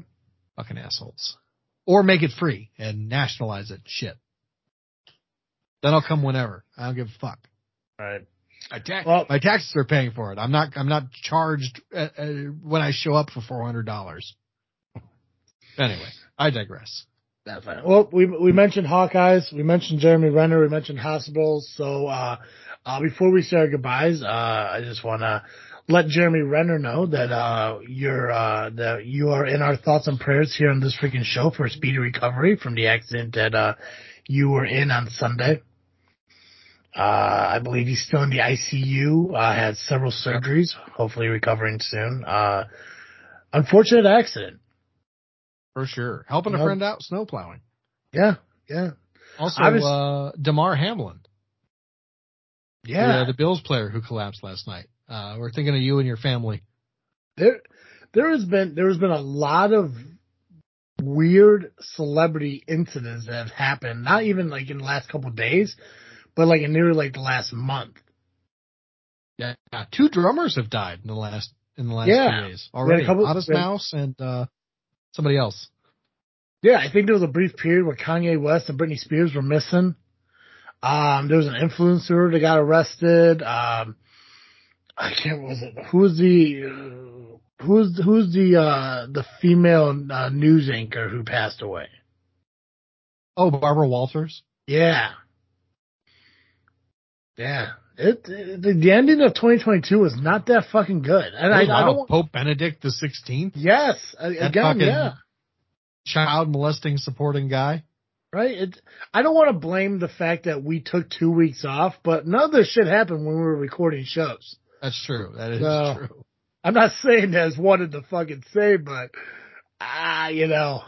Fucking assholes. Or make it free and nationalize it. Shit. Then I'll come whenever. I don't give a fuck. All right. My, tax, well, my taxes are paying for it. I'm not, I'm not charged uh, uh, when I show up for four hundred dollars. Anyway, I digress. That's fine. Well, we, we mentioned Hawkeyes. We mentioned Jeremy Renner. We mentioned hospitals. So, uh, uh, before we say our goodbyes, uh, I just want to let Jeremy Renner know that, uh, you're, uh, that you are in our thoughts and prayers here on this freaking show for a speedy recovery from the accident that, uh, you were in on Sunday. Uh, I believe he's still in the I C U, uh, had several surgeries, hopefully recovering soon. Uh, unfortunate accident. For sure. Helping nope. a friend out, snow plowing. Yeah, yeah. Also, was, uh, Damar Hamlin. Yeah. The, the Bills player who collapsed last night. Uh, we're thinking of you and your family. There, there has been, there has been a lot of weird celebrity incidents that have happened, not even like in the last couple of days, but like in nearly like the last month. Yeah. Two drummers have died in the last, in the last yeah. few days already. Otis Mouse and, uh, somebody else. Yeah, I think there was a brief period where Kanye West and Britney Spears were missing. Um, there was an influencer that got arrested. Um, I can't was it who's the uh, who's who's the uh, the female uh, news anchor who passed away? Oh, Barbara Walters. Yeah, yeah. It, it, the ending of twenty twenty-two was not that fucking good. And oh, I, wow. I don't, Pope Benedict the sixteenth? Yes. That again, yeah. Child molesting supporting guy. Right? It, I don't want to blame the fact that we took two weeks off, but none of this shit happened when we were recording shows. That's true. That is so, true. I'm not saying that as wanted to fucking say, but, ah, uh, you know.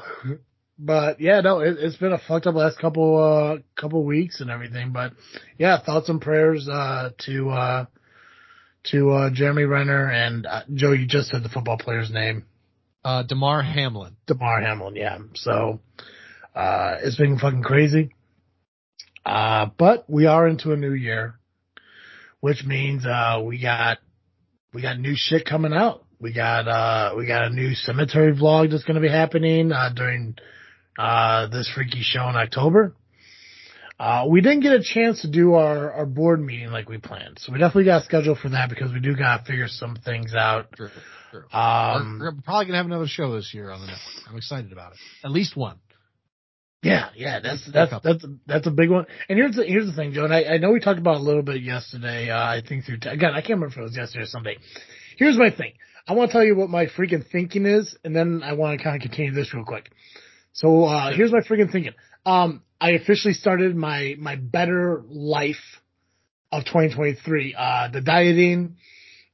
But, yeah, no, it, it's been a fucked up last couple uh, couple weeks and everything. But, yeah, thoughts and prayers uh, to uh, to uh, Jeremy Renner and uh, Joe, you just said the football player's name. Uh, Damar Hamlin. Damar Hamlin, yeah. So, uh, it's been fucking crazy. Uh, but we are into a new year, which means uh, we got we got new shit coming out. We got uh, we got a new cemetery vlog that's going to be happening uh, during – Uh, this freaky show in October. Uh, we didn't get a chance to do our, our board meeting like we planned. So we definitely got scheduled for that because we do got to figure some things out. True, true. Um, we're, we're probably going to have another show this year on the network. I'm excited about it. At least one. Yeah. Yeah. That's, that's, that's, that's a, that's a big one. And here's the, here's the thing, Joe. And I, I know we talked about it a little bit yesterday. Uh, I think through, t- again, I can't remember if it was yesterday or Sunday. Here's my thing. I want to tell you what my freaking thinking is. And then I want to kind of continue this real quick. So, uh, here's my freaking thinking. Um, I officially started my, my better life of twenty twenty-three. Uh, the dieting,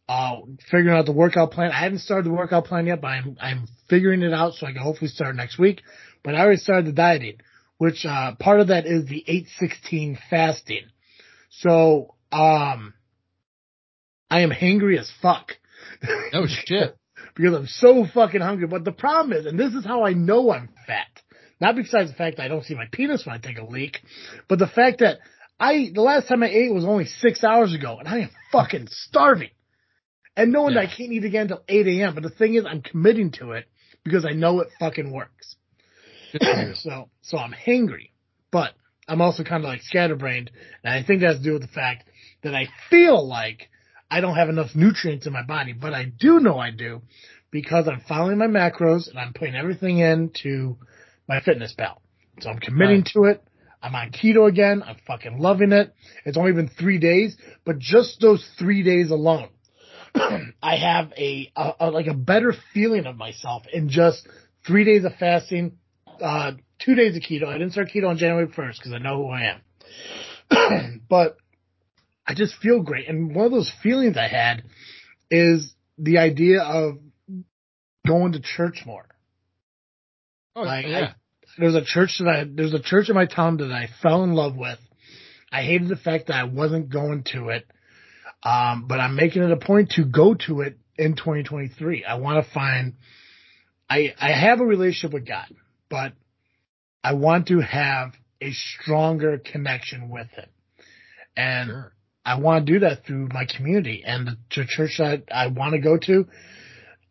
uh, figuring out the workout plan. I haven't started the workout plan yet, but I'm, I'm figuring it out so I can hopefully start next week. But I already started the dieting, which, uh, part of that is the eight sixteen fasting. So, um, I am hangry as fuck. Oh shit. Because I'm so fucking hungry. But the problem is, and this is how I know I'm fat. Not besides the fact that I don't see my penis when I take a leak, but the fact that I, the last time I ate was only six hours ago, and I am fucking starving. And knowing yeah. that I can't eat again until eight a.m., but the thing is, I'm committing to it because I know it fucking works. so, so I'm hangry, but I'm also kind of like scatterbrained, and I think that has to do with the fact that I feel like I don't have enough nutrients in my body, but I do know I do because I'm following my macros and I'm putting everything into my fitness pal. So I'm committing right. to it. I'm on keto again. I'm fucking loving it. It's only been three days, but just those three days alone, I have a, a, a, like a better feeling of myself in just three days of fasting, uh, two days of keto. I didn't start keto on January first because I know who I am, but I just feel great. And one of those feelings I had is the idea of going to church more. Oh, like yeah. I, there's a church that I, there's a church in my town that I fell in love with. I hated the fact that I wasn't going to it. Um, but I'm making it a point to go to it in twenty twenty-three. I want to find, I, I have a relationship with God, but I want to have a stronger connection with him. And sure. I want to do that through my community, and the church that I want to go to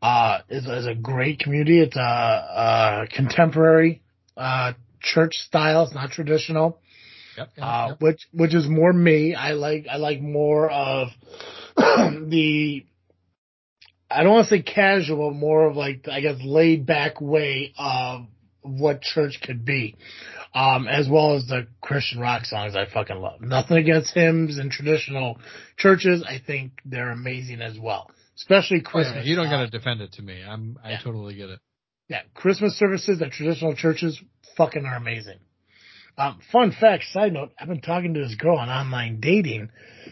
uh, is, is a great community. It's a, a contemporary uh, church style. It's not traditional, yep, yep, uh, yep. which which is more me. I like I like more of the, I don't want to say casual, more of like, I guess, laid back way of what church could be. Um, as well as the Christian rock songs I fucking love. Nothing against hymns and traditional churches. I think they're amazing as well. Especially Christmas. Oh, yeah, you don't uh, gotta defend it to me. I'm, I yeah. totally get it. Yeah. Christmas services at traditional churches fucking are amazing. Um, fun fact, side note, I've been talking to this girl on online dating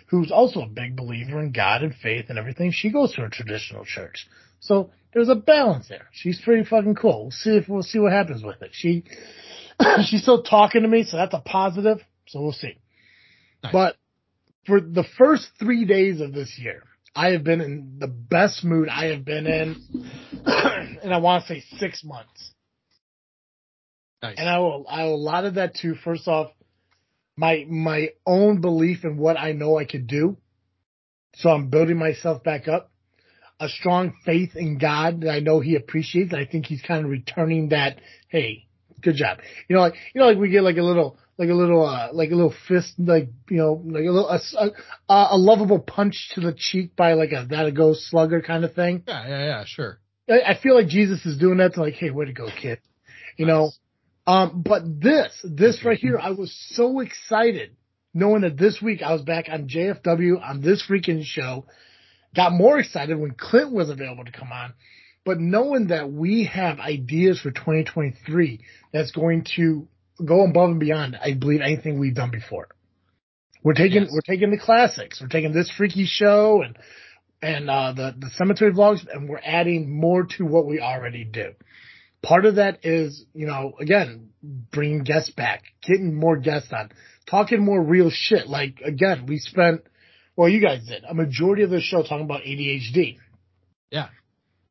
who's also a big believer in God and faith and everything. She goes to a traditional church. So there's a balance there. She's pretty fucking cool. We'll see if, we'll see what happens with it. She, she's still talking to me, so that's a positive. So we'll see. Nice. But for the first three days of this year, I have been in the best mood I have been in, and I want to say six months. Nice. And I will, I will allot that to, first off, my, my own belief in what I know I could do. So I'm building myself back up. A strong faith in God that I know he appreciates. And I think he's kind of returning that, hey, good job. You know, like, you know, like we get like a little, like a little, uh, like a little fist, like, you know, like a little, a, a, a lovable punch to the cheek by like a, that'll go slugger kind of thing. Yeah, yeah, yeah, sure. I, I feel like Jesus is doing that to like, hey, way to go, kid. You nice. know, um, but this, this right here, I was so excited knowing that this week I was back on J F W on this freaking show. Got more excited when Clint was available to come on, but knowing that we have ideas for twenty twenty-three that's going to go above and beyond, I believe, anything we've done before. We're taking, yes. we're taking the classics. We're taking this freaky show and, and, uh, the, the cemetery vlogs, and we're adding more to what we already do. Part of that is, you know, again, bringing guests back, getting more guests on, talking more real shit. Like, again, we spent, Well, you guys did. A majority of the show talking about A D H D. Yeah.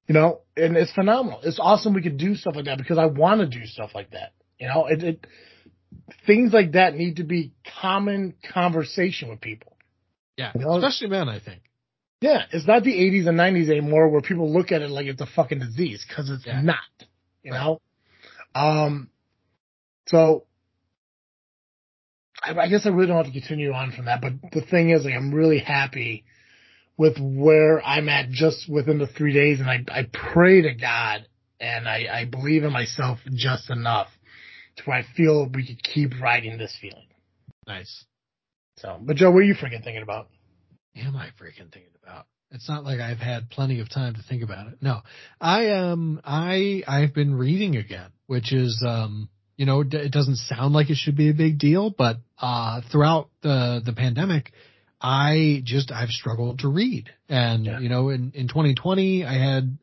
You know, and it's phenomenal. It's awesome we could do stuff like that because I want to do stuff like that. You know, it, it things like that need to be common conversation with people. Yeah, you know? Especially men, I think. Yeah, it's not the eighties and nineties anymore where people look at it like it's a fucking disease because it's yeah. not, you right. know? Um. So... I guess I really don't have to continue on from that, but the thing is, like, I'm really happy with where I'm at just within the three days, and I, I pray to God, and I, I believe in myself just enough to where I feel we could keep riding this feeling. Nice. So, but Joe, what are you freaking thinking about? Am I freaking thinking about? It's not like I've had plenty of time to think about it. No, I um, I I've been reading again, which is um. You know, it doesn't sound like it should be a big deal, but uh, throughout the, the pandemic, I just, I've struggled to read. And, yeah. you know, in, in twenty twenty, I had,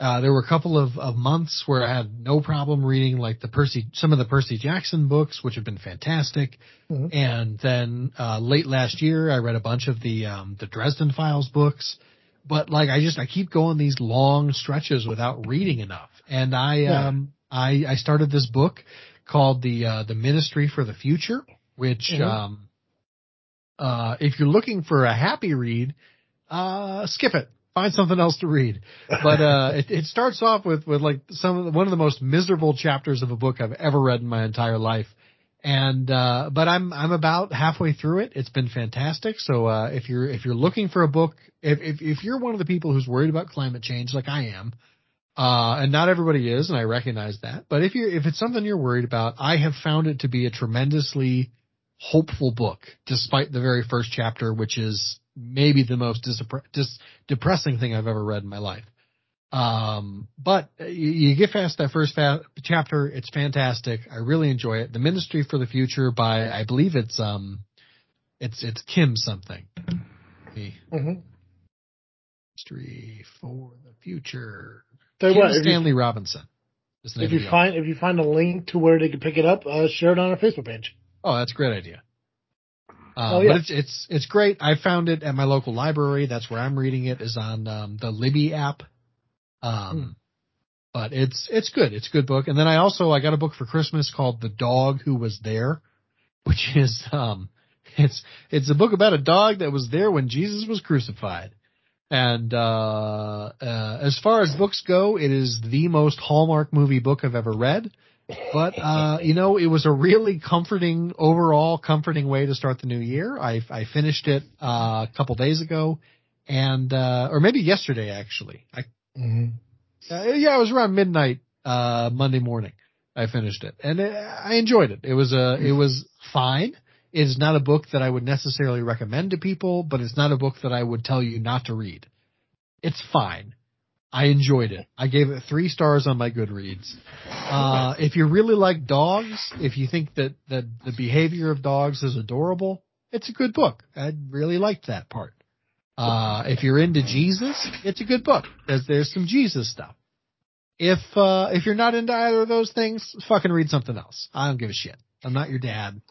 uh, there were a couple of, of months where I had no problem reading like the Percy, some of the Percy Jackson books, which have been fantastic. Mm-hmm. And then uh, late last year, I read a bunch of the, um, the Dresden Files books. But like, I just, I keep going these long stretches without reading enough. And I, yeah. um, I, I started this book called the uh, the Ministry for the Future, which mm-hmm. um, uh, if you're looking for a happy read, uh, skip it. Find something else to read. But uh, it, it starts off with, with like some of the, one of the most miserable chapters of a book I've ever read in my entire life. And uh, but I'm I'm about halfway through it. It's been fantastic. So uh, if you're if you're looking for a book, if, if if you're one of the people who's worried about climate change, like I am. Uh, and not everybody is, and I recognize that. But if you if it's something you're worried about, I have found it to be a tremendously hopeful book, despite the very first chapter, which is maybe the most disappre- dis- depressing thing I've ever read in my life. Um, but you, you get past that first fa- chapter, it's fantastic. I really enjoy it. The Ministry for the Future by, I believe it's um, it's it's Kim something. Mm-hmm. Ministry for the Future. So what, Stanley you, Robinson. If you find if you find a link to where they can pick it up, uh, share it on our Facebook page. Oh, that's a great idea. Uh, oh, yeah. But it's it's it's great. I found it at my local library. That's where I'm reading it. Is on um, the Libby app. Um, hmm. But it's it's good. It's a good book. And then I also I got a book for Christmas called The Dog Who Was There, which is um It's it's a book about a dog that was there when Jesus was crucified. And uh, uh, as far as books go, it is the most Hallmark movie book I've ever read. But, uh, you know, it was a really comforting, overall comforting way to start the new year. I, I finished it uh, a couple days ago and uh, or maybe yesterday, actually. I, mm-hmm. uh, yeah, it was around midnight uh, Monday morning. I finished it and it, I enjoyed it. It was a it was fine. It is not a book that I would necessarily recommend to people, but it's not a book that I would tell you not to read. It's fine. I enjoyed it. I gave it three stars on my Goodreads. Uh, if you really like dogs, if you think that, that the behavior of dogs is adorable, it's a good book. I really liked that part. Uh, if you're into Jesus, it's a good book. There's, there's some Jesus stuff. If, uh, if you're not into either of those things, fucking read something else. I don't give a shit. I'm not your dad.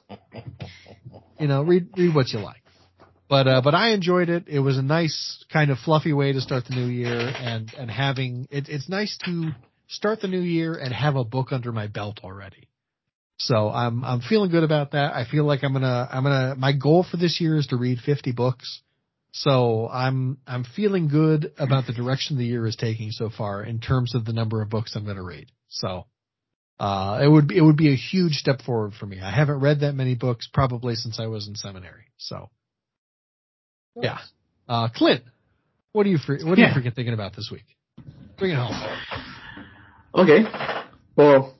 You know, read read what you like. But uh, but I enjoyed it. It was a nice kind of fluffy way to start the new year, and, and having it, it's nice to start the new year and have a book under my belt already. So I'm I'm feeling good about that. I feel like I'm gonna I'm gonna my goal for this year is to read fifty books. So I'm I'm feeling good about the direction the year is taking so far in terms of the number of books I'm gonna read. So. Uh, it would be, it would be a huge step forward for me. I haven't read that many books probably since I was in seminary. So nice. Yeah. Uh, Clint, what are you, for, what are yeah. you freaking thinking about this week? Bring it home. Okay. Well,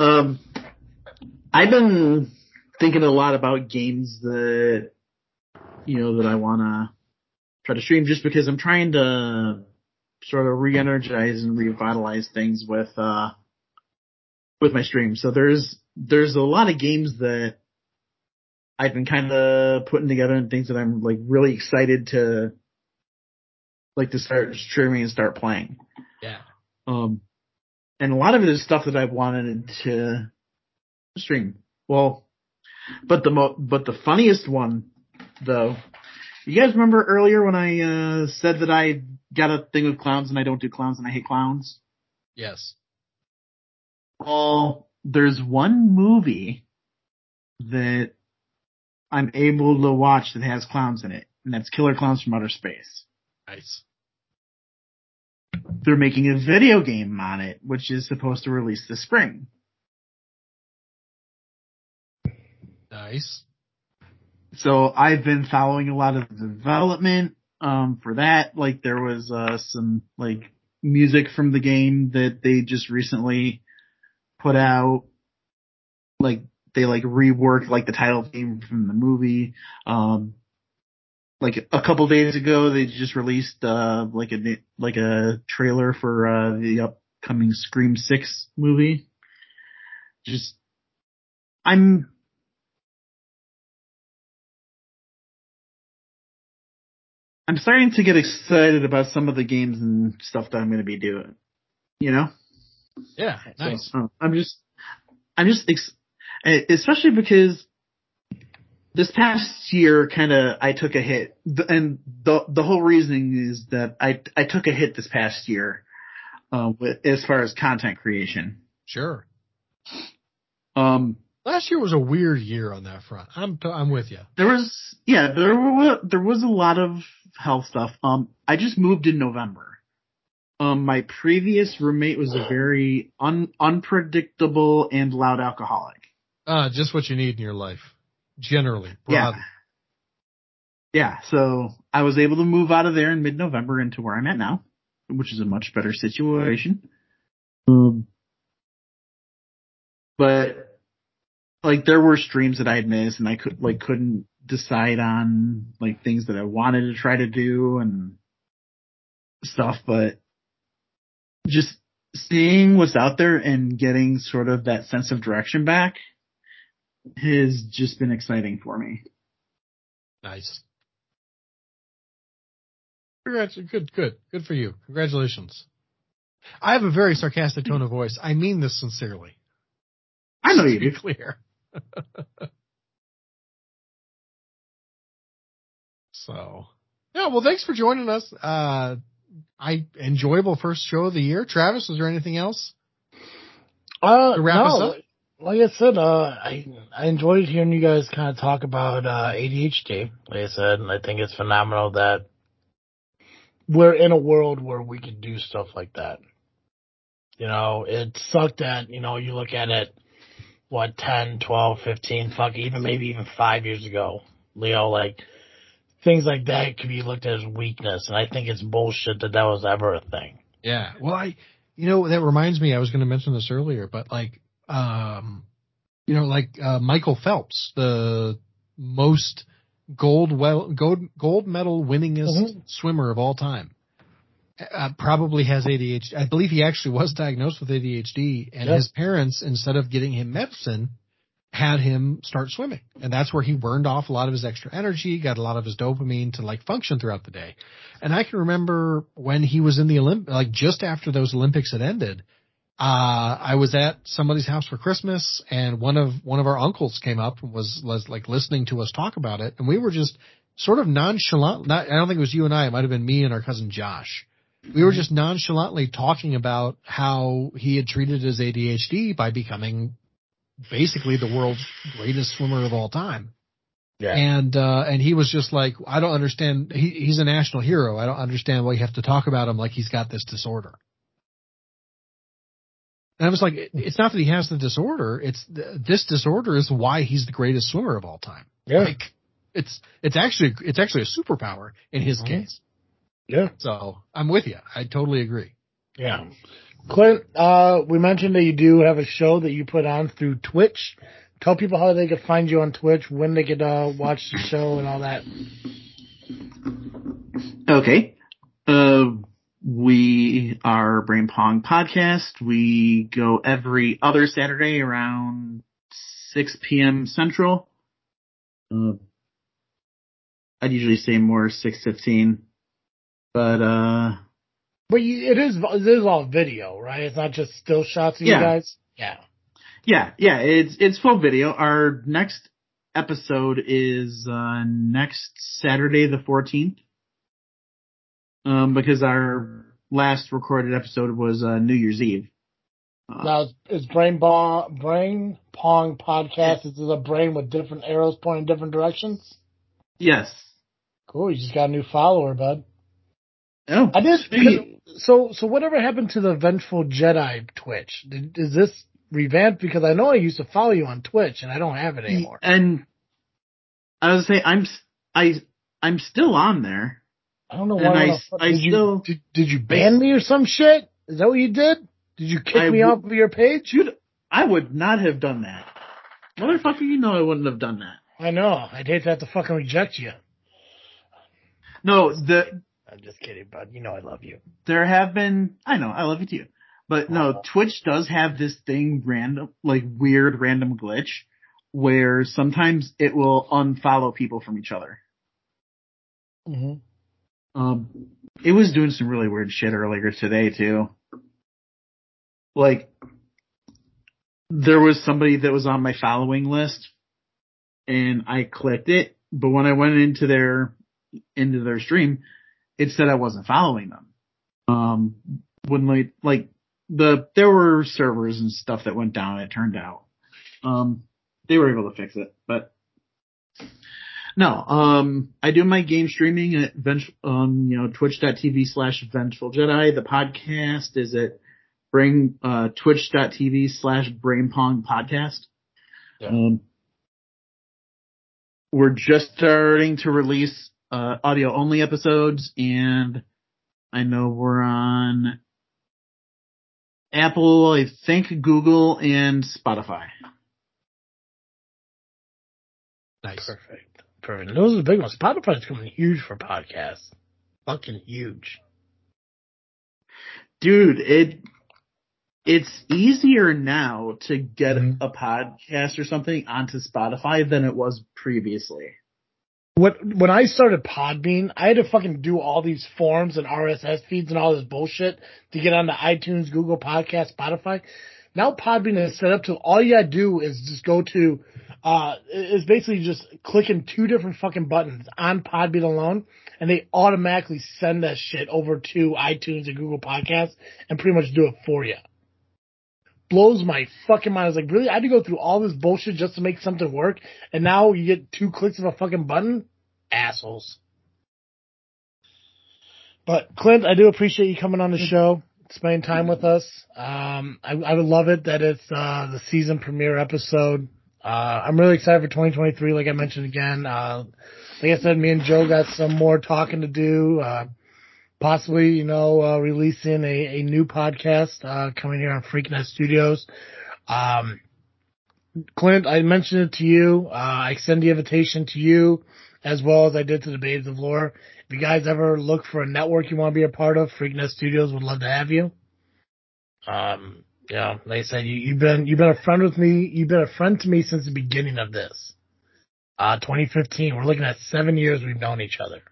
um, I've been thinking a lot about games that, you know, that I want to try to stream just because I'm trying to sort of re-energize and revitalize things with, uh, with my stream. So there's there's a lot of games that I've been kind of putting together and things that I'm like really excited to like to start streaming and start playing. Yeah. Um, and a lot of it is stuff that I've wanted to stream. Well, but the mo- but the funniest one though, you guys remember earlier when I uh, said that I got a thing with clowns and I don't do clowns and I hate clowns? Yes. Well, there's one movie that I'm able to watch that has clowns in it, and that's Killer Clowns from Outer Space. Nice. They're making a video game on it, which is supposed to release this spring. Nice. So I've been following a lot of development. Um, for that, like, there was, uh, some, like, music from the game that they just recently put out. Like, they, like, reworked, like, the title theme from the movie. Um, like, a couple days ago, they just released, uh, like a, like a trailer for, uh, the upcoming Scream six movie. Just, I'm... I'm starting to get excited about some of the games and stuff that I'm going to be doing, you know? Yeah, nice. So, uh, I'm just, I'm just, ex- especially because this past year kind of, I took a hit. And the the whole reasoning is that I, I took a hit this past year, uh, with, as far as content creation. Sure. Um, Last year was a weird year on that front. I'm I'm with you. There was yeah, there were there was a lot of health stuff. Um, I just moved in November. Um, my previous roommate was a very un, unpredictable and loud alcoholic. Uh, just what you need in your life, generally. Broadly. Yeah. Yeah. So I was able to move out of there in mid-November into where I'm at now, which is a much better situation. Um, but. Like, there were streams that I had missed, and I could like couldn't decide on like things that I wanted to try to do and stuff. But just seeing what's out there and getting sort of that sense of direction back has just been exciting for me. Nice. Congrats. Good, good, good for you. Congratulations. I have a very sarcastic tone of voice. I mean this sincerely. I know you do. Clear. So, yeah, well, thanks for joining us. Uh, I enjoyable first show of the year. Travis, is there anything else? Uh, to wrap no. us up? like I said, uh, I I enjoyed hearing you guys kind of talk about uh, A D H D. Like I said, and I think it's phenomenal that we're in a world where we can do stuff like that. You know, it sucked that, you know, you look at it, what, ten, twelve, fifteen, fuck, even maybe even five years ago. You know, like, things like that could be looked at as weakness, and I think it's bullshit that that was ever a thing. Yeah, well, I, you know, that reminds me, I was going to mention this earlier, but, like, um, you know, like, uh, Michael Phelps, the most gold, well, gold, gold medal winningest mm-hmm. swimmer of all time. Uh, probably has A D H D. I believe he actually was diagnosed with A D H D, and yep. his parents, instead of getting him medicine, had him start swimming. And that's where he burned off a lot of his extra energy, got a lot of his dopamine to, like, function throughout the day. And I can remember when he was in the Olymp- like just after those Olympics had ended, uh, I was at somebody's house for Christmas, and one of, one of our uncles came up and was, was like listening to us talk about it. And we were just sort of nonchalant. Not, I don't think it was you and I. It might have been me and our cousin Josh. We were just nonchalantly talking about how he had treated his A D H D by becoming basically the world's greatest swimmer of all time. Yeah. And, uh, and he was just like, I don't understand. He, he's a national hero. I don't understand why you have to talk about him like he's got this disorder. And I was like, it's not that he has the disorder. It's this disorder is why he's the greatest swimmer of all time. Yeah. Like, it's, it's actually, it's actually a superpower in his mm-hmm. case. Yeah. So I'm with you. I totally agree. Yeah. Clint, uh, we mentioned that you do have a show that you put on through Twitch. Tell people how they could find you on Twitch, when they could uh, watch the show and all that. Okay. Uh, we are Brain Pong Podcast. We go every other Saturday around six p.m. Central. Uh, I'd usually say more six fifteen. But, uh. But you, it is, it is all video, right? It's not just still shots of yeah. you guys? Yeah. Yeah, yeah, it's, it's full video. Our next episode is, uh, next Saturday the fourteenth. Um, because our last recorded episode was, uh, New Year's Eve. Uh, now, it's Brain Pong, Brain Pong Podcast. Is it a brain with different arrows pointing different directions? Yes. Cool, you just got a new follower, bud. Oh, I did. So, so whatever happened to the Vengeful Jedi Twitch? Did, is this revamped? Because I know I used to follow you on Twitch, and I don't have it anymore. And I was gonna say I'm I I'm still on there. I don't know why. I, I did still you, did, did you ban me or some shit? Is that what you did? Did you kick I me w- off of your page? You'd, I would not have done that. Motherfucker, you know I wouldn't have done that. I know. I'd hate to have to fucking reject you. No, the. I'm just kidding, bud. You know I love you. There have been... I know. I love you, too. But, no, wow. Twitch does have this thing, random, like, weird random glitch, where sometimes it will unfollow people from each other. Mm-hmm. Um, it was doing some really weird shit earlier today, too. Like, there was somebody that was on my following list, and I clicked it, but when I went into their into their stream... It said I wasn't following them. Um, when like, like the, there were servers and stuff that went down, it turned out. Um, they were able to fix it, but no, um, I do my game streaming at, um, you know, twitch.tv slash Vengeful Jedi. The podcast is at bring, uh, twitch.tv slash Brain Pong Podcast. Yeah. Um, we're just starting to release Uh, audio-only episodes, and I know we're on Apple, I think, Google, and Spotify. Nice. Perfect. Perfect. Those are the big ones. Spotify's coming huge for podcasts. Fucking huge. Dude, it it's easier now to get mm-hmm. a podcast or something onto Spotify than it was previously. What, when I started Podbean, I had to fucking do all these forms and R S S feeds and all this bullshit to get onto iTunes, Google Podcasts, Spotify. Now Podbean is set up to all you gotta do is just go to, uh, it's basically just clicking two different fucking buttons on Podbean alone, and they automatically send that shit over to iTunes and Google Podcasts and pretty much do it for you. blows my fucking mind. I was like, really? I had to go through all this bullshit just to make something work, and now you get two clicks of a fucking button? Assholes. But, Clint, I do appreciate you coming on the show, spending time with us. Um, I, I would love it that it's uh, the season premiere episode. Uh, I'm really excited for twenty twenty-three, like I mentioned again. Uh, like I said, me and Joe got some more talking to do, uh, possibly, you know, uh, releasing a, a new podcast uh, coming here on Freakness Studios. Um, Clint, I mentioned it to you. Uh, I extend the invitation to you, as well as I did to the Babes of Lore. If you guys ever look for a network you want to be a part of, Freakness Studios would love to have you. Um, yeah, like I said, you, you've been you've been a friend with me. You've been a friend to me since the beginning of this, uh, twenty fifteen. We're looking at seven years we've known each other.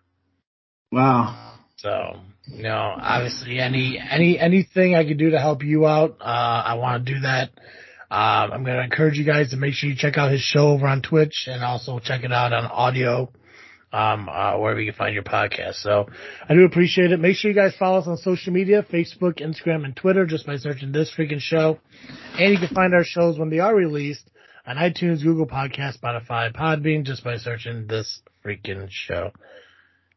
Wow. So, you know, obviously, any any anything I could do to help you out, uh, I want to do that. Uh, I'm going to encourage you guys to make sure you check out his show over on Twitch and also check it out on audio. Um, uh, wherever you can find your podcast. So I do appreciate it. Make sure you guys follow us on social media, Facebook, Instagram, and Twitter, just by searching This Freaking Show. And you can find our shows when they are released on iTunes, Google Podcasts, Spotify, Podbean, just by searching This Freaking Show.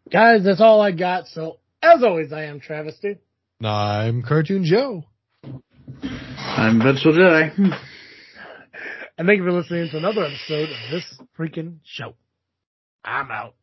Guys, that's all I got. So as always, I am Travesty. I'm Cartoon Joe. I'm Virtual Jedi. And thank you for listening to another episode of This Freaking Show. I'm out.